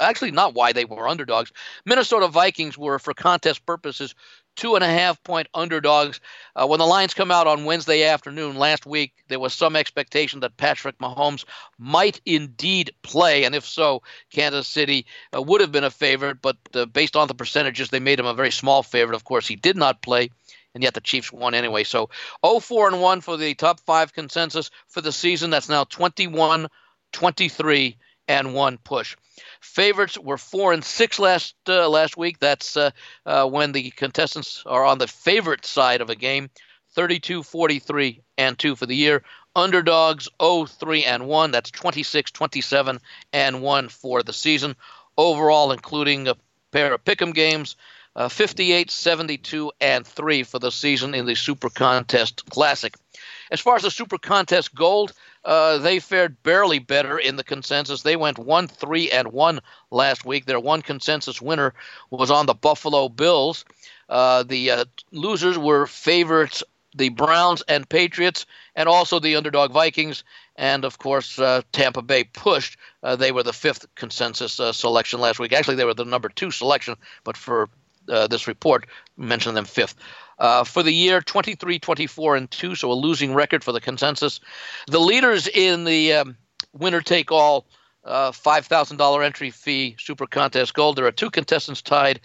actually not why they were underdogs. Minnesota Vikings were, for contest purposes, 2.5-point underdogs. When the lines come out on Wednesday afternoon last week, there was some expectation that Patrick Mahomes might indeed play, and if so, Kansas City would have been a favorite, but based on the percentages, they made him a very small favorite. Of course, he did not play. And yet the Chiefs won anyway. So 0-4-1 for the top 5 consensus for the season. That's now 21-23-1 push. Favorites were 4-6 last week. That's when the contestants are on the favorite side of a game. 32-43-2 for the year. Underdogs 0-3-1. That's 26-27-1 for the season. Overall, including a pair of pick'em games, 58-72-3 for the season in the Super Contest Classic. As far as the Super Contest Gold, they fared barely better in the consensus. They went 1-3-1 last week. Their one consensus winner was on the Buffalo Bills. The losers were favorites, the Browns and Patriots, and also the underdog Vikings. And, of course, Tampa Bay pushed. They were the 5th consensus selection last week. Actually, they were the number 2 selection, but for this report mentioned them 5th. For the year, 23-24-2, so a losing record for the consensus. The leaders in the winner-take-all $5,000 entry fee Super Contest Gold, there are 2 contestants tied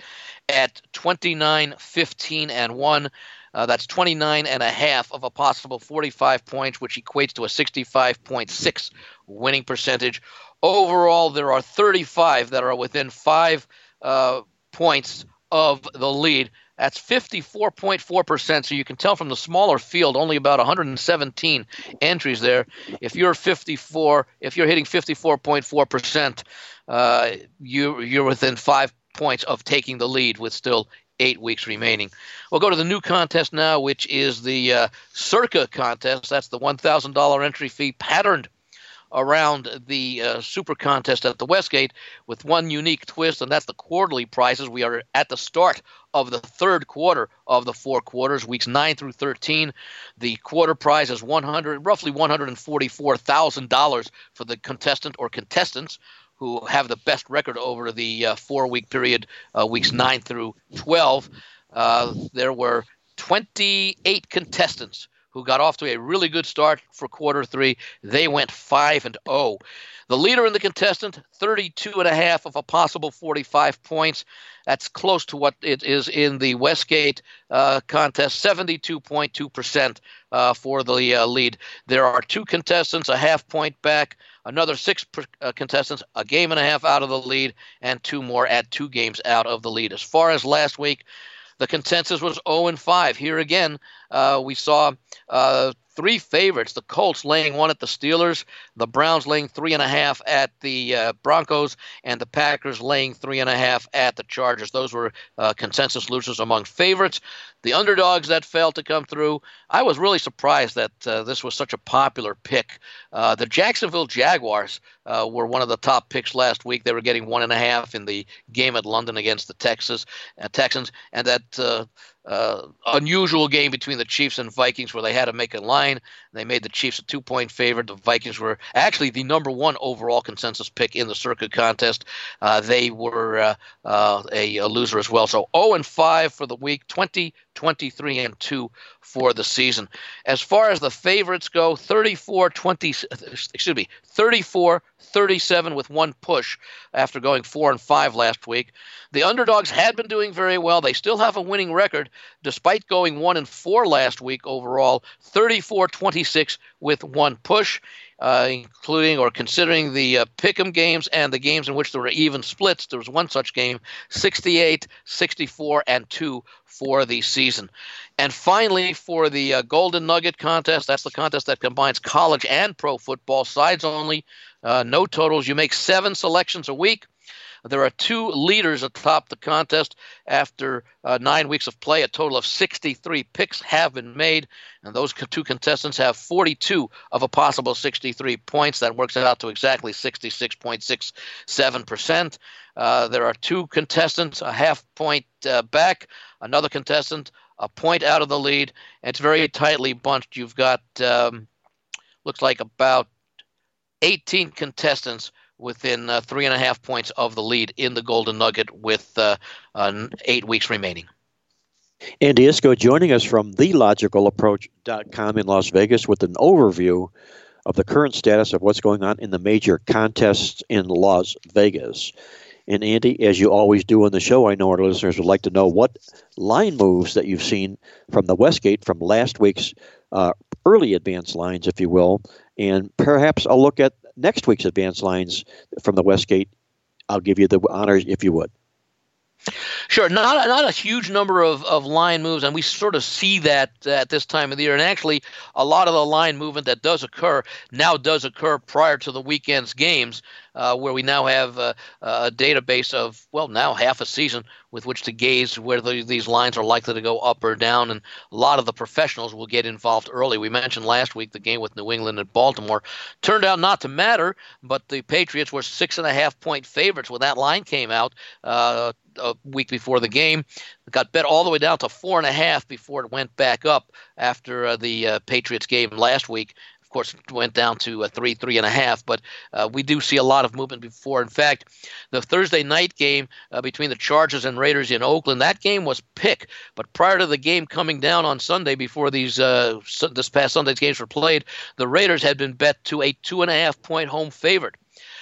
at 29-15-1. That's 29.5 of a possible 45 points, which equates to a 65.6 winning percentage. Overall, there are 35 that are within 5 points of the lead. That's 54.4%, so you can tell from the smaller field, only about 117 entries there. If you're hitting 54.4%, you're within 5 points of taking the lead with still 8 weeks remaining. We'll go to the new contest now, which is the Circa contest. That's the $1,000 entry fee patterned around the Super Contest at the Westgate with one unique twist, and that's the quarterly prizes. We are at the start of the third quarter of the 4 quarters, weeks 9 through 13. The quarter prize is roughly $144,000 for the contestant or contestants who have the best record over the 4-week period, weeks 9 through 12. There were 28 contestants who got off to a really good start for quarter 3. They went 5-0. The leader in the contestant, 32.5 of a possible 45 points. That's close to what it is in the Westgate contest, 72.2% for the lead. There are 2 contestants, a half point back, another 6 contestants, a game and a half out of the lead, and 2 more at 2 games out of the lead. As far as last week, the consensus was 0-5. Here again, we saw 3 favorites, the Colts laying 1 at the Steelers, the Browns laying 3.5 at the Broncos, and the Packers laying 3.5 at the Chargers. Those were consensus losers among favorites. The underdogs that failed to come through, I was really surprised that this was such a popular pick. The Jacksonville Jaguars were one of the top picks last week. They were getting 1.5 in the game at London against the Texans, and that unusual game between the Chiefs and Vikings where they had to make a line. They made the Chiefs a 2-point favorite. The Vikings were actually the number 1 overall consensus pick in the Circa contest. They were a loser as well. So 0-5 for the week, 20 23-2 for the season. As far as the favorites go, 34-37 with one push after going 4-5 last week. The underdogs had been doing very well. They still have a winning record despite going 1-4 last week overall, 34-26 with one push, including or considering the pick'em games and the games in which there were even splits. There was one such game, 68-64-2 for the season. And finally, for the Golden Nugget contest, that's the contest that combines college and pro football, sides only, no totals. You make 7 selections a week. There are 2 leaders atop the contest. After 9 weeks of play, a total of 63 picks have been made, and those 2 contestants have 42 of a possible 63 points. That works out to exactly 66.67%. There are 2 contestants a half point back, another contestant a point out of the lead. It's very tightly bunched. You've got, looks like about 18 contestants within 3.5 points of the lead in the Golden Nugget with 8 weeks remaining. Andy Isco joining us from TheLogicalApproach.com in Las Vegas with an overview of the current status of what's going on in the major contests in Las Vegas. And Andy, as you always do on the show, I know our listeners would like to know what line moves that you've seen from the Westgate from last week's early advance lines, if you will, and perhaps I'll look at next week's advance lines from the Westgate. I'll give you the honors if you would. Sure. Not a huge number of line moves, and we sort of see that at this time of the year. And actually, a lot of the line movement that does occur now does occur prior to the weekend's games, where we now have a database of, well, now half a season with which to gauge whether these lines are likely to go up or down. And a lot of the professionals will get involved early. We mentioned last week the game with New England and Baltimore turned out not to matter, but the Patriots were 6.5-point favorites when that line came out a week before the game. It got bet all the way down to 4.5 before it went back up after the Patriots game last week. Of course, it went down to 3.5, but we do see a lot of movement before. In fact, the Thursday night game between the Chargers and Raiders in Oakland, that game was pick. But prior to the game coming down on Sunday, before these this past Sunday's games were played, the Raiders had been bet to a 2.5-point home favorite.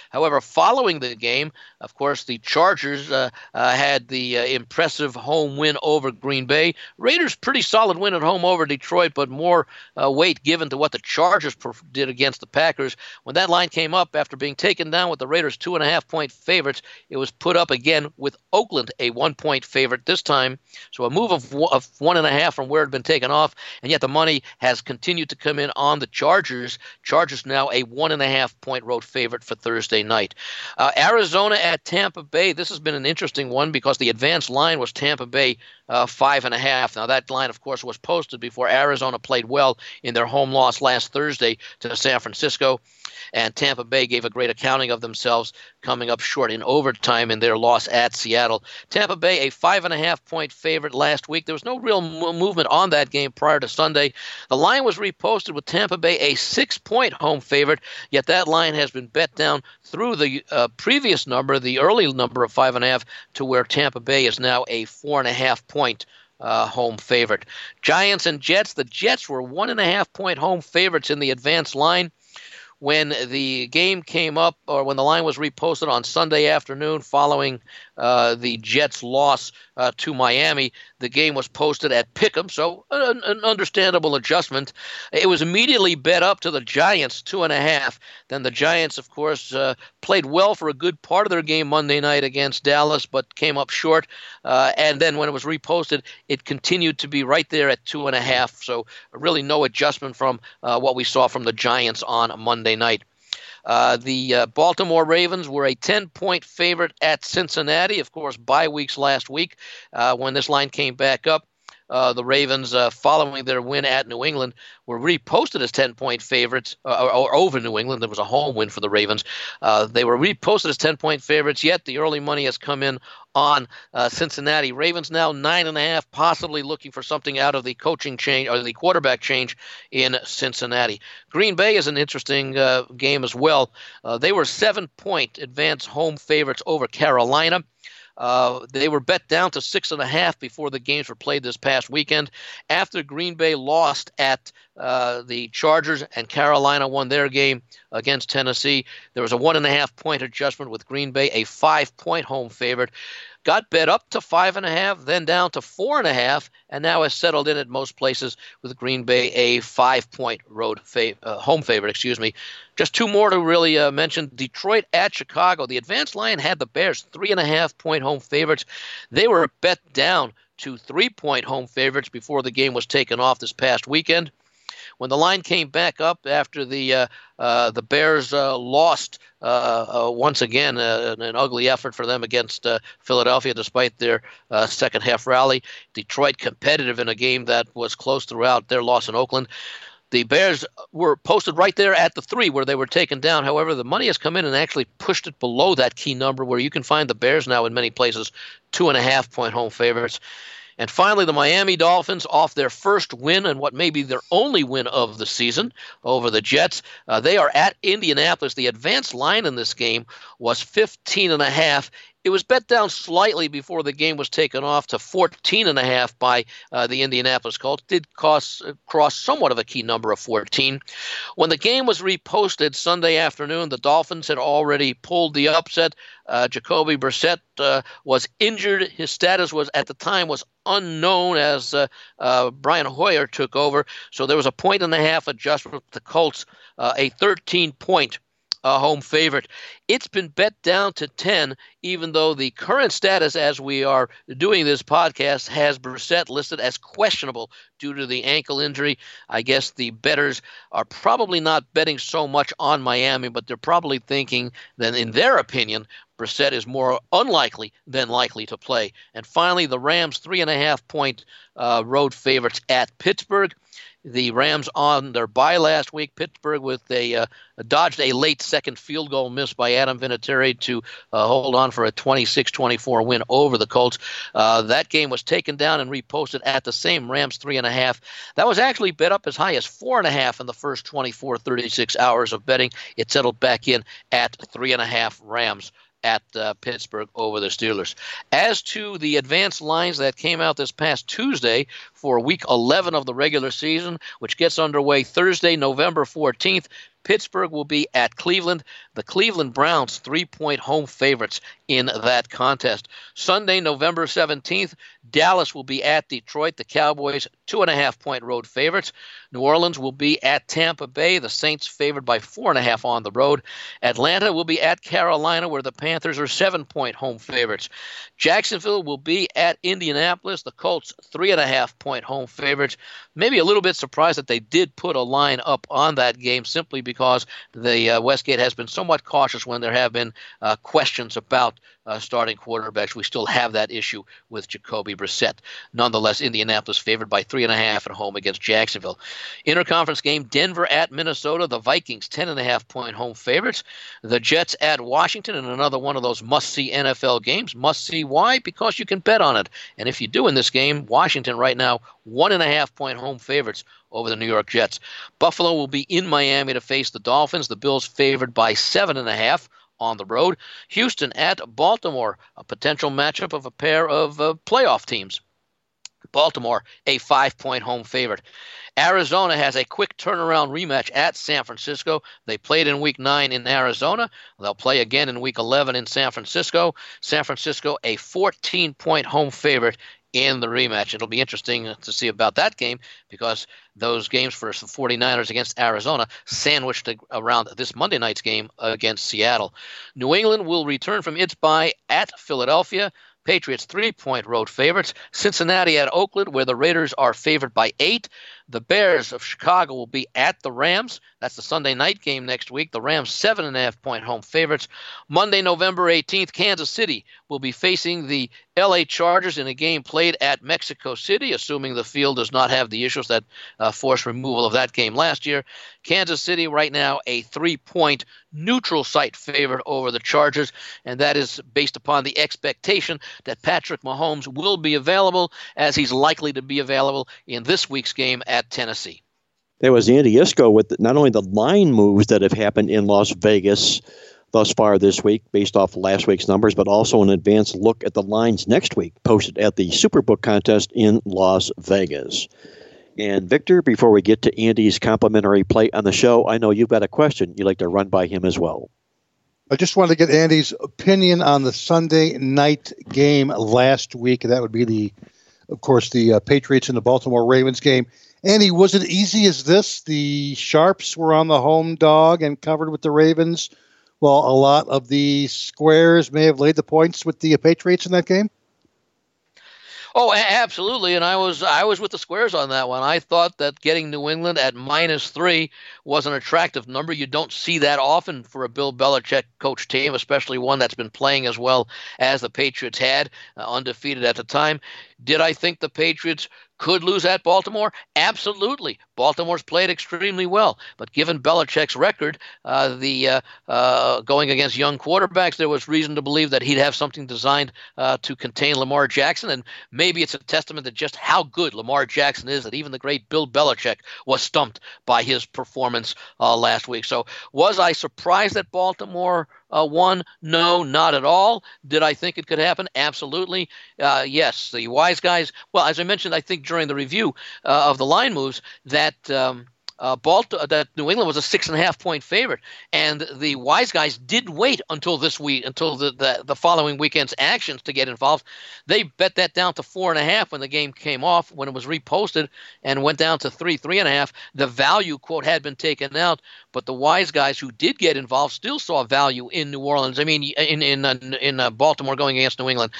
However, following the game, of course, the Chargers had the impressive home win over Green Bay. Raiders, pretty solid win at home over Detroit, but more weight given to what the Chargers did against the Packers. When that line came up after being taken down with the Raiders 2.5-point favorites, it was put up again with Oakland, a 1-point favorite this time. So a move of 1.5 from where it had been taken off, and yet the money has continued to come in on the Chargers. Chargers now a 1.5-point road favorite for Thursday night. Arizona at Tampa Bay. This has been an interesting one because the advanced line was Tampa Bay 5.5. Now that line, of course, was posted before Arizona played well in their home loss last Thursday to San Francisco, and Tampa Bay gave a great accounting of themselves, coming up short in overtime in their loss at Seattle. Tampa Bay, a 5.5-point favorite last week. There was no real movement on that game prior to Sunday. The line was reposted with Tampa Bay, a 6-point home favorite, yet that line has been bet down through the previous number, the early number of 5.5, to where Tampa Bay is now a 4.5-point home favorite. Giants and Jets. The Jets were 1.5-point home favorites in the advanced line. When the game came up, or when the line was reposted on Sunday afternoon following the Jets' loss to Miami, the game was posted at Pick'em, so an understandable adjustment. It was immediately bet up to the Giants, 2.5. Then the Giants, of course, played well for a good part of their game Monday night against Dallas, but came up short. And then when it was reposted, it continued to be right there at 2.5. So really no adjustment from what we saw from the Giants on Monday night. The Baltimore Ravens were a 10-point favorite at Cincinnati, of course, bye weeks last week. When this line came back up, the Ravens, following their win at New England, were reposted as 10-point favorites, or over New England. There was a home win for the Ravens. They were reposted as 10-point favorites, yet the early money has come in on Cincinnati. Ravens now 9.5, possibly looking for something out of the coaching change or the quarterback change in Cincinnati. Green Bay is an interesting game as well. They were 7-point advance home favorites over Carolina. They were bet down to 6.5 before the games were played this past weekend. After Green Bay lost at the Chargers and Carolina won their game against Tennessee, there was a 1.5 point adjustment with Green Bay, a 5-point home favorite. Got bet up to 5.5, then down to 4.5, and now has settled in at most places with Green Bay a 5-point home favorite. Just two more to really mention. Detroit at Chicago. The advanced line had the Bears 3.5-point home favorites. They were bet down to 3-point home favorites before the game was taken off this past weekend. When the line came back up after the Bears lost once again, an ugly effort for them against Philadelphia despite their second-half rally. Detroit competitive in a game that was close throughout their loss in Oakland. The Bears were posted right there at the 3 where they were taken down. However, the money has come in and actually pushed it below that key number where you can find the Bears now in many places, 2.5-point home favorites. And finally, the Miami Dolphins off their first win and what may be their only win of the season over the Jets. They are at Indianapolis. The advanced line in this game was 15.5. It was bet down slightly before the game was taken off to 14.5 by the Indianapolis Colts. Did cross somewhat of a key number of 14. When the game was reposted Sunday afternoon, the Dolphins had already pulled the upset. Jacoby Brissett was injured. His status was at the time was unknown as Brian Hoyer took over. So there was a 1.5 adjustment to the Colts, a 13-point home favorite. It's been bet down to 10, even though the current status as we are doing this podcast has Brissett listed as questionable due to the ankle injury. I guess the bettors are probably not betting so much on Miami, but they're probably thinking that in their opinion, Brissett is more unlikely than likely to play. And finally, the Rams 3.5 point road favorites at Pittsburgh. The Rams on their bye last week. Pittsburgh with dodged a late second field goal miss by Adam Vinatieri to hold on for a 26-24 win over the Colts. That game was taken down and reposted at the same Rams 3.5. That was actually bet up as high as 4.5 in the first 36 hours of betting. It settled back in at 3.5 Rams at Pittsburgh over the Steelers. As to the advanced lines that came out this past Tuesday for Week 11 of the regular season, which gets underway Thursday, November 14th, Pittsburgh will be at Cleveland. The Cleveland Browns, 3-point home favorites in that contest. Sunday, November 17th, Dallas will be at Detroit. The Cowboys, 2.5-point road favorites. New Orleans will be at Tampa Bay. The Saints favored by 4.5 on the road. Atlanta will be at Carolina, where the Panthers are 7-point home favorites. Jacksonville will be at Indianapolis. The Colts, 3.5-point home favorites. Maybe a little bit surprised that they did put a line up on that game simply because the Westgate has been somewhat cautious when there have been questions about starting quarterbacks. We still have that issue with Jacoby Brissett. Nonetheless, Indianapolis favored by 3.5 at home against Jacksonville. Interconference game, Denver at Minnesota. The Vikings, 10.5-point home favorites. The Jets at Washington, and another one of those must-see NFL games. Must-see, why? Because you can bet on it. And if you do in this game, Washington right now, 1.5-point home favorites over the New York Jets. Buffalo will be in Miami to face the Dolphins. The Bills favored by 7.5. on the road. Houston at Baltimore, a potential matchup of a pair of playoff teams. Baltimore, a 5-point home favorite. Arizona has a quick turnaround rematch at San Francisco. They played in Week 9 in Arizona. They'll play again in Week 11 in San Francisco. San Francisco, a 14-point home favorite in the rematch. It'll be interesting to see about that game because those games for the 49ers against Arizona sandwiched around this Monday night's game against Seattle. New England will return from its bye at Philadelphia. Patriots, 3-point road favorites. Cincinnati at Oakland, where the Raiders are favored by 8. The Bears of Chicago will be at the Rams. That's the Sunday night game next week. The Rams, 7.5-point home favorites. Monday, November 18th, Kansas City will be facing the L.A. Chargers in a game played at Mexico City, assuming the field does not have the issues that forced removal of that game last year. Kansas City right now a 3-point neutral site favorite over the Chargers, and that is based upon the expectation that Patrick Mahomes will be available, as he's likely to be available in this week's game at Tennessee. There was Andy Isco with not only the line moves that have happened in Las Vegas, thus far this week based off last week's numbers, but also an advanced look at the lines next week posted at the Superbook contest in Las Vegas. And Victor, before we get to Andy's complimentary play on the show, I know you've got a question you'd like to run by him as well. I just wanted to get Andy's opinion on the Sunday night game last week. That would be, of course, the Patriots and the Baltimore Ravens game. Andy, was it easy as this? The Sharps were on the home dog and covered with the Ravens, while a lot of the squares may have laid the points with the Patriots in that game? Oh, absolutely, and I was with the squares on that one. I thought that getting New England at -3 was an attractive number. You don't see that often for a Bill Belichick coach team, especially one that's been playing as well as the Patriots had, undefeated at the time. Did I think the Patriots could lose at Baltimore? Absolutely. Baltimore's played extremely well. But given Belichick's record, going against young quarterbacks, there was reason to believe that he'd have something designed to contain Lamar Jackson. And maybe it's a testament to just how good Lamar Jackson is that even the great Bill Belichick was stumped by his performance last week. So was I surprised at Baltimore? One, no, not at all. Did I think it could happen? Absolutely. Yes, the wise guys. Well, as I mentioned, I think during the review of the line moves that that New England was a 6.5-point favorite, and the wise guys did wait until this week, until the following weekend's actions to get involved. They bet that down to 4.5 when the game came off, when it was reposted, and went down to 3, 3.5. The value quote had been taken out, but the wise guys who did get involved still saw value in New Orleans. I mean, in Baltimore going against New England,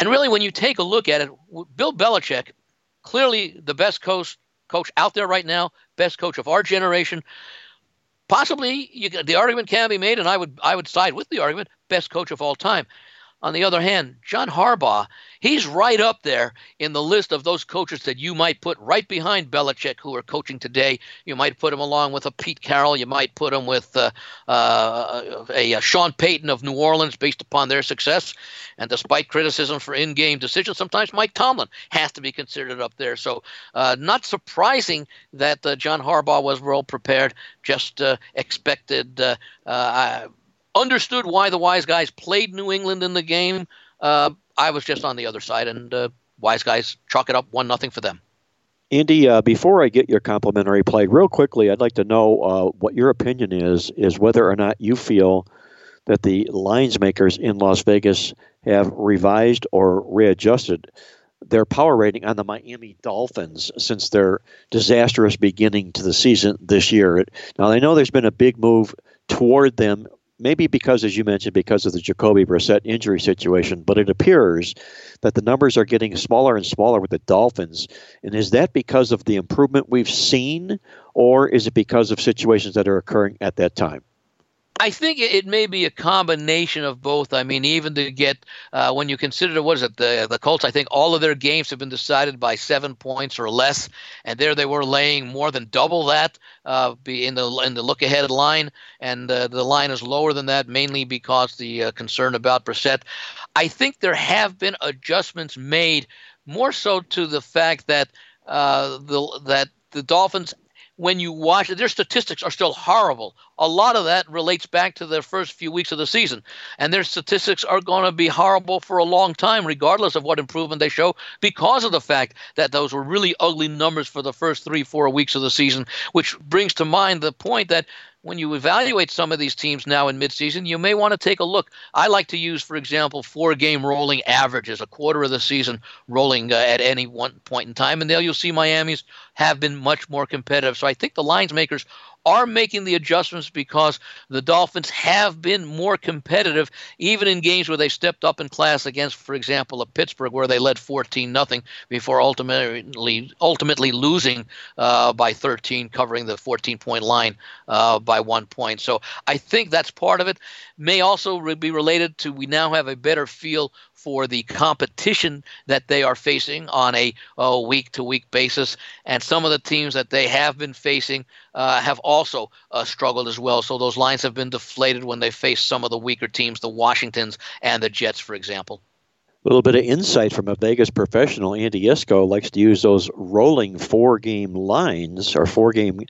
and really when you take a look at it, Bill Belichick, clearly the best coach out there right now, best coach of our generation. Possibly the argument can be made, and I would side with the argument, best coach of all time. On the other hand, John Harbaugh, he's right up there in the list of those coaches that you might put right behind Belichick who are coaching today. You might put him along with a Pete Carroll. You might put him with a Sean Payton of New Orleans based upon their success. And despite criticism for in-game decisions, sometimes Mike Tomlin has to be considered up there. So not surprising that John Harbaugh was well prepared, just expected understood why the wise guys played New England in the game. I was just on the other side, and wise guys chalk it up 1-0 for them. Andy, before I get your complimentary play, real quickly, I'd like to know what your opinion is whether or not you feel that the lines makers in Las Vegas have revised or readjusted their power rating on the Miami Dolphins since their disastrous beginning to the season this year. Now, I know there's been a big move toward them, maybe because, as you mentioned, because of the Jacoby Brissett injury situation, but it appears that the numbers are getting smaller and smaller with the Dolphins. And is that because of the improvement we've seen, or is it because of situations that are occurring at that time? I think it may be a combination of both. I mean, even to get when you consider, the Colts, I think all of their games have been decided by 7 points or less, and there they were laying more than double that in the look-ahead line, and the line is lower than that, mainly because the concern about Brissett. I think there have been adjustments made, more so to the fact that the Dolphins, when you watch it, their statistics are still horrible. A lot of that relates back to their first few weeks of the season, and their statistics are going to be horrible for a long time, regardless of what improvement they show, because of the fact that those were really ugly numbers for the first 3-4 weeks of the season, which brings to mind the point that when you evaluate some of these teams now in midseason, you may want to take a look. I like to use, for example, 4-game rolling averages, a quarter of the season rolling at any one point in time, and there you'll see Miami's have been much more competitive. So I think the lines makers are making the adjustments because the Dolphins have been more competitive, even in games where they stepped up in class against, for example, a Pittsburgh where they led 14-0 before ultimately losing by 13, covering the 14-point line by 1 point. So I think that's part of it. May also be related to we now have a better feel for the competition that they are facing on a week-to-week basis. And some of the teams that they have been facing have also struggled as well. So those lines have been deflated when they face some of the weaker teams, the Washingtons and the Jets, for example. A little bit of insight from a Vegas professional. Andy Isco likes to use those rolling 4-game lines or 4-game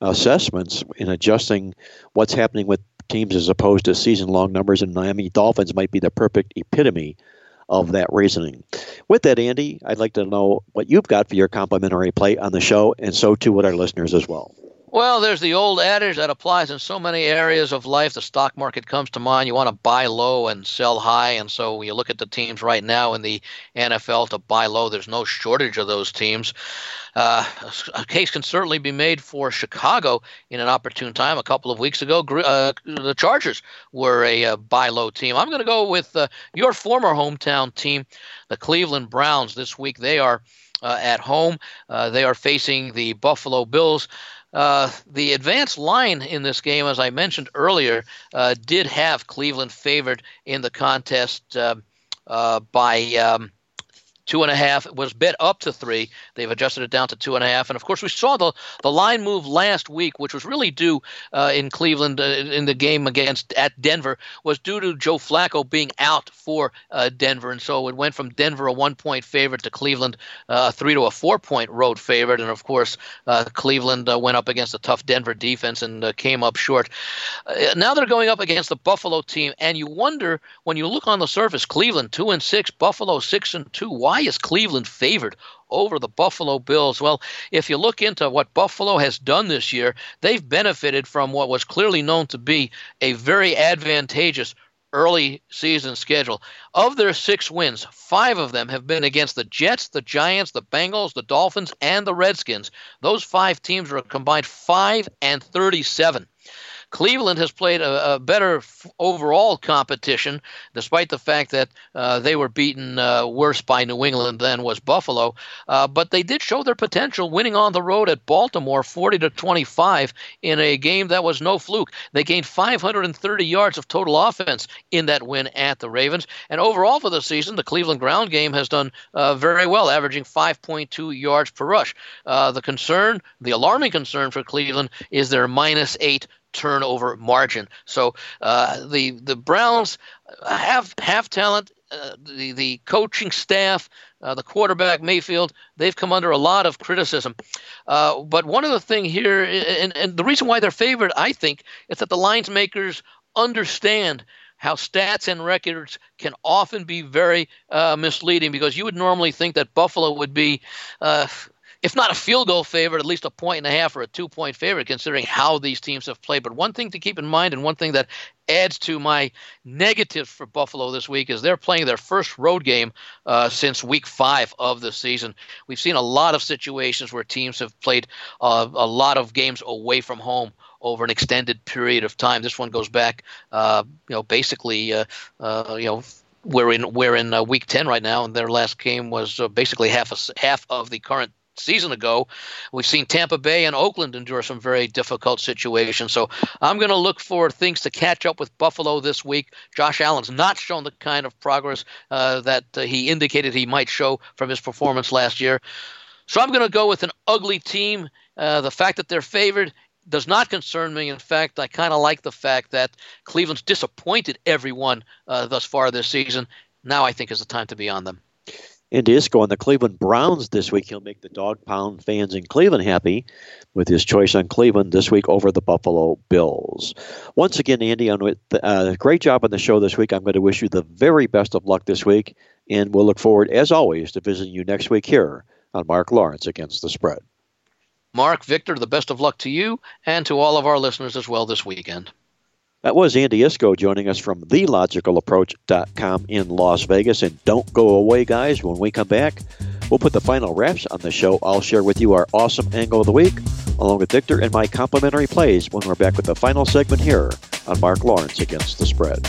assessments in adjusting what's happening with teams as opposed to season-long numbers, and Miami Dolphins might be the perfect epitome of that reasoning. With that, Andy, I'd like to know what you've got for your complimentary play on the show, and so too would our listeners as well. Well, there's the old adage that applies in so many areas of life. The stock market comes to mind. You want to buy low and sell high. And so you look at the teams right now in the NFL to buy low. There's no shortage of those teams. A case can certainly be made for Chicago in an opportune time. A couple of weeks ago, the Chargers were a buy low team. I'm going to go with your former hometown team, the Cleveland Browns. This week they are at home. They are facing the Buffalo Bills. The advanced line in this game, as I mentioned earlier, did have Cleveland favored in the contest by 2.5. It was bet up to 3. They've adjusted it down to 2.5. And, of course, we saw the line move last week, which was really due in Cleveland in the game at Denver, was due to Joe Flacco being out for Denver. And so it went from Denver a 1-point favorite to Cleveland a 3 to a 4-point road favorite. And, of course, Cleveland went up against a tough Denver defense and came up short. Now they're going up against the Buffalo team. And you wonder, when you look on the surface, Cleveland 2-6, Buffalo 6-2. Why is Cleveland favored over the Buffalo Bills? Well, if you look into what Buffalo has done this year, they've benefited from what was clearly known to be a very advantageous early season schedule. Of their 6 wins, 5 of them have been against the Jets, the Giants, the Bengals, the Dolphins, and the Redskins. Those 5 teams are a combined 5-37. Cleveland has played a better overall competition, despite the fact that they were beaten worse by New England than was Buffalo. But they did show their potential, winning on the road at Baltimore 40-25 in a game that was no fluke. They gained 530 yards of total offense in that win at the Ravens. And overall for the season, the Cleveland ground game has done very well, averaging 5.2 yards per rush. The alarming concern for Cleveland is their -8 turnover margin. So the Browns have talent. The coaching staff, the quarterback Mayfield, they've come under a lot of criticism. But one other thing here, and the reason why they're favored, I think, is that the lines makers understand how stats and records can often be very misleading, because you would normally think that Buffalo would be if not a field goal favorite, at least a 1.5 or a 2-point favorite, considering how these teams have played. But one thing to keep in mind, and one thing that adds to my negatives for Buffalo this week, is they're playing their first road game since week 5 of the season. We've seen a lot of situations where teams have played a lot of games away from home over an extended period of time. This one goes back, we're in week 10 right now, and their last game was basically half of the current season ago. We've seen Tampa Bay and Oakland endure some very difficult situations. So I'm going to look for things to catch up with Buffalo this week. Josh Allen's not shown the kind of progress that he indicated he might show from his performance last year. So I'm going to go with an ugly team. The fact that they're favored does not concern me. In fact, I kind of like the fact that Cleveland's disappointed everyone thus far this season. Now I think is the time to be on them. And Disco on the Cleveland Browns this week. He'll make the Dog Pound fans in Cleveland happy with his choice on Cleveland this week over the Buffalo Bills. Once again, Andy, great job on the show this week. I'm going to wish you the very best of luck this week, and we'll look forward, as always, to visiting you next week here on Mark Lawrence Against the Spread. Mark, Victor, the best of luck to you and to all of our listeners as well this weekend. That was Andy Isco joining us from TheLogicalApproach.com in Las Vegas. And don't go away, guys. When we come back, we'll put the final wraps on the show. I'll share with you our awesome angle of the week, along with Victor and my complimentary plays, when we're back with the final segment here on Mark Lawrence Against the Spread.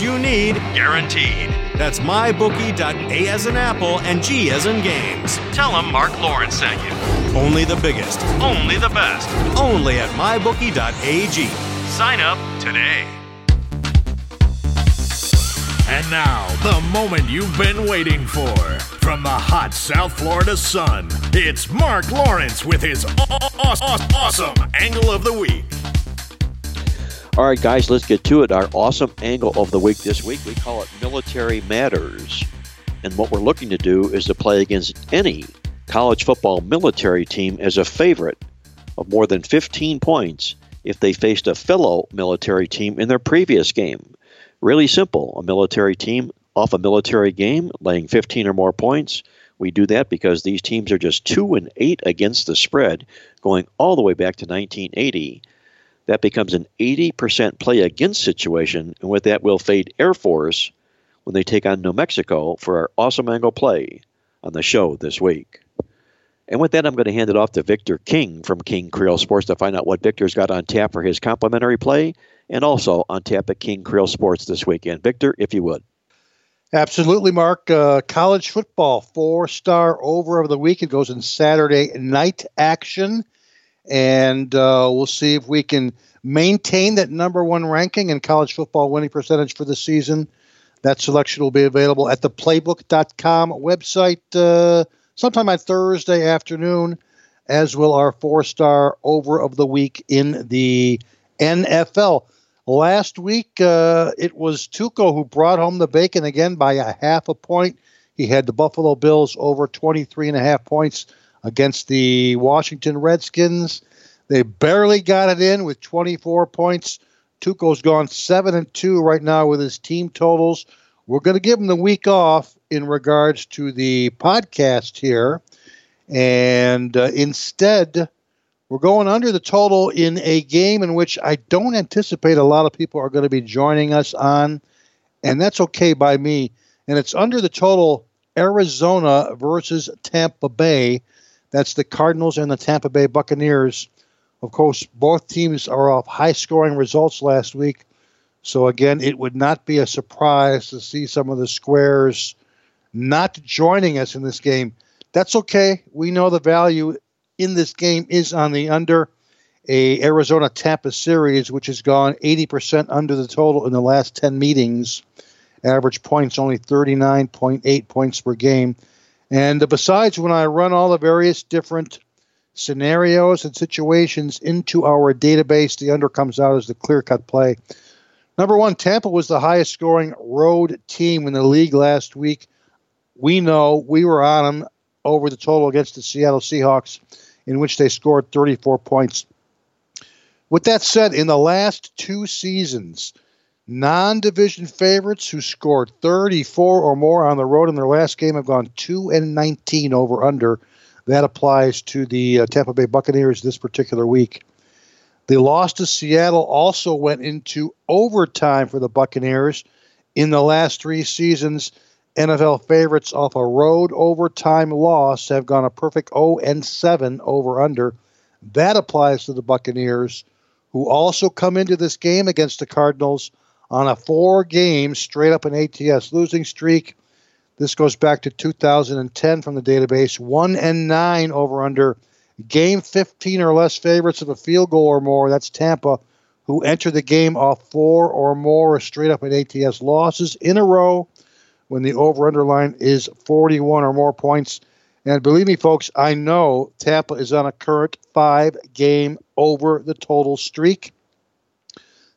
you need, guaranteed. That's mybookie.ag as in Apple and G as in games. Tell them Mark Lawrence sent you. Only the biggest. Only the best. Only at mybookie.ag. Sign up today. And now, the moment you've been waiting for. From the hot South Florida sun, it's Mark Lawrence with his awesome Angle of the Week. All right, guys, let's get to it. Our awesome Angle of the Week this week, we call it Military Matters. And what we're looking to do is to play against any college football military team as a favorite of more than 15 points if they faced a fellow military team in their previous game. Really simple. A military team off a military game, laying 15 or more points. We do that because these teams are just 2-8 against the spread, going all the way back to 1980. That becomes an 80% play against situation, and with that we'll fade Air Force when they take on New Mexico for our awesome angle play on the show this week. And with that, I'm going to hand it off to Victor King from King Creole Sports to find out what Victor's got on tap for his complimentary play, and also on tap at King Creole Sports this weekend. Victor, if you would. Absolutely, Mark. College football, 4-star over of the week. It goes in Saturday night action, and we'll see if we can maintain that number one ranking in college football winning percentage for the season. That selection will be available at the Playbook.com website sometime on Thursday afternoon, as will our 4-star over of the week in the NFL. Last week, it was Tuco who brought home the bacon again by a half a point. He had the Buffalo Bills over 23.5 points against the Washington Redskins. They barely got it in with 24 points. Tuco's gone 7-2 right now with his team totals. We're going to give him the week off in regards to the podcast here. And instead, we're going under the total in a game in which I don't anticipate a lot of people are going to be joining us on, and that's okay by me. And it's under the total Arizona versus Tampa Bay. That's the Cardinals and the Tampa Bay Buccaneers. Of course, both teams are off high-scoring results last week. So, again, it would not be a surprise to see some of the squares not joining us in this game. That's okay. We know the value in this game is on the under. A Arizona-Tampa series, which has gone 80% under the total in the last 10 meetings. Average points only 39.8 points per game. And besides, when I run all the various different scenarios and situations into our database, the under comes out as the clear-cut play. Number one, Tampa was the highest-scoring road team in the league last week. We know we were on them over the total against the Seattle Seahawks, in which they scored 34 points. With that said, in the last two seasons, non-division favorites who scored 34 or more on the road in their last game have gone 2-19 over under. That applies to the Tampa Bay Buccaneers this particular week. The loss to Seattle also went into overtime for the Buccaneers. In the last three seasons, NFL favorites off a road overtime loss have gone a perfect 0-7 over-under. That applies to the Buccaneers, who also come into this game against the Cardinals on a 4-game straight-up and ATS losing streak. This goes back to 2010 from the database. 1-9 over-under. Game 15 or less favorites of a field goal or more. That's Tampa, who entered the game off 4 or more straight-up and ATS losses in a row, when the over-under line is 41 or more points. And believe me, folks, I know Tampa is on a current 5-game over-the-total streak.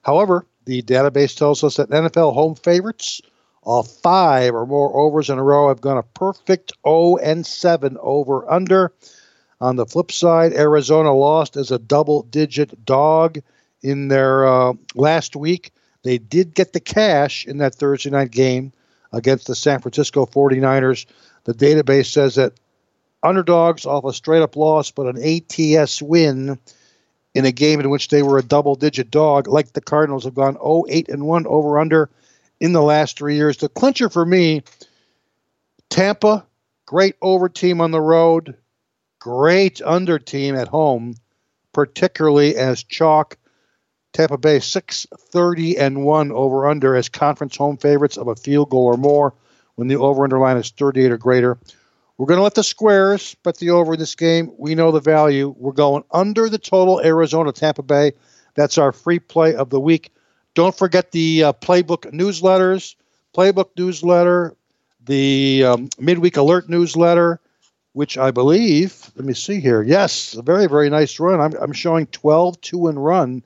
However, the database tells us that NFL home favorites, all 5 or more overs in a row, have gone a perfect 0-7 over-under. On the flip side, Arizona lost as a double-digit dog in their last week. They did get the cash in that Thursday night game against the San Francisco 49ers. The database says that underdogs off a straight-up loss, but an ATS win in a game in which they were a double-digit dog, like the Cardinals, have gone 0-8-1 over-under in the last 3 years. The clincher for me, Tampa, great over team on the road, great under team at home, particularly as chalk. Tampa Bay 6-30-1 over-under as conference home favorites of a field goal or more. when the over-under line is 38 or greater. We're going to let the squares bet the over in this game. We know the value. We're going under the total Arizona-Tampa Bay. That's our free play of the week. Don't forget the Playbook newsletter, the midweek alert newsletter, which I believe, let me see here. Yes, a very, very nice run. I'm showing 12-2-1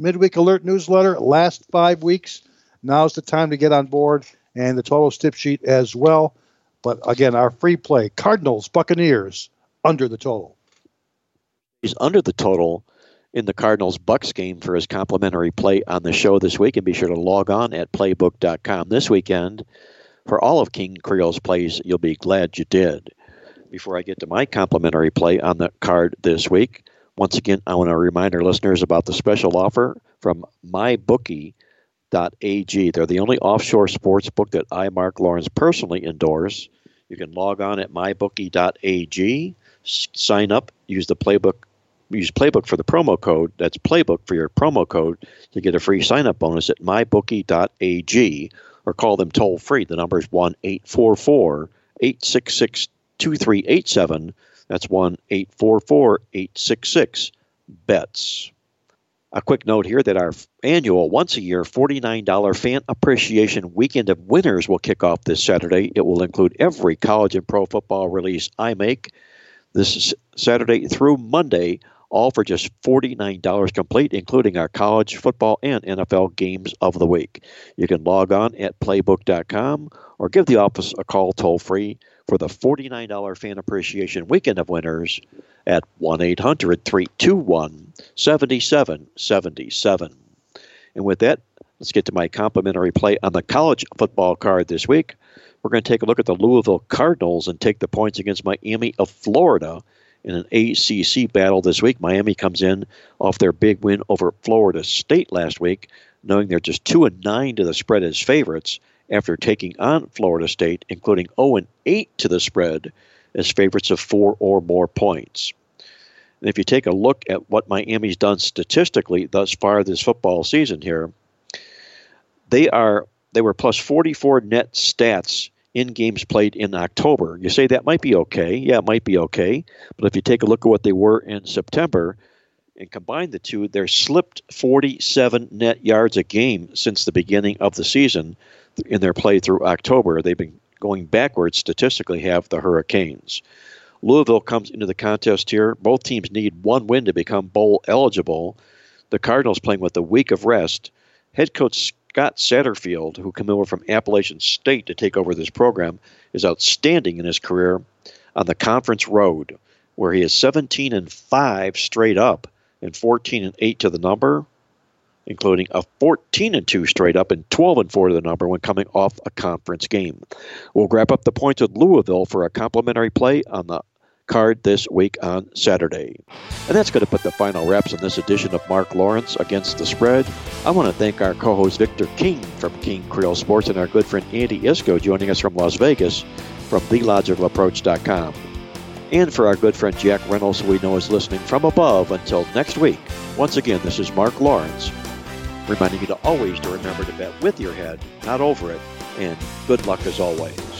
midweek alert newsletter, last 5 weeks. Now's the time to get on board, and the totals tip sheet as well. But, again, our free play, Cardinals, Buccaneers, under the total. He's under the total in the Cardinals-Bucs game for his complimentary play on the show this week. And be sure to log on at playbook.com this weekend. For all of King Creole's plays, you'll be glad you did. Before I get to my complimentary play on the card this week, once again, I want to remind our listeners about the special offer from mybookie.ag. They're the only offshore sports book that I, Mark Lawrence, personally endorse. You can log on at mybookie.ag, sign up, use Playbook for the promo code. That's Playbook for your promo code to get a free sign-up bonus at mybookie.ag, or call them toll-free. The number is 1-844-866-2387. That's 1-844-866-BETS. A quick note here that our annual, once-a-year, $49 Fan Appreciation Weekend of Winners will kick off this Saturday. It will include every college and pro football release I make this is Saturday through Monday, all for just $49 complete, including our college football and NFL games of the week. You can log on at playbook.com or give the office a call toll-free for the $49 Fan Appreciation Weekend of Winners at 1-800-321-7777. And with that, let's get to my complimentary play on the college football card this week. We're going to take a look at the Louisville Cardinals and take the points against Miami of Florida in an ACC battle this week. Miami comes in off their big win over Florida State last week, knowing they're just 2-9 to the spread as favorites after taking on Florida State, including 0-8 to the spread as favorites of 4 or more points. And if you take a look at what Miami's done statistically thus far this football season here, they were plus 44 net stats in games played in October. You say that might be okay. Yeah, it might be okay. But if you take a look at what they were in September and combine the two, they're slipped 47 net yards a game since the beginning of the season in their play through October. They've been going backwards statistically, have the Hurricanes. Louisville comes into the contest here. Both teams need one win to become bowl eligible. The Cardinals playing with a week of rest. Head coach Scott Satterfield, who came over from Appalachian State to take over this program, is outstanding in his career on the conference road, where he is 17-5 straight up and 14-8 to the number, including a 14-2 straight up and 12-4 to the number when coming off a conference game. We'll wrap up the points with Louisville for a complimentary play on the card this week on Saturday. And that's going to put the final wraps on this edition of Mark Lawrence Against the Spread. I want to thank our co-host Victor King from King Creole Sports and our good friend Andy Isco joining us from Las Vegas from TheLogicalApproach.com. And for our good friend Jack Reynolds, who we know is listening from above. Until next week, once again, this is Mark Lawrence reminding you to always remember to bet with your head, not over it, and good luck as always.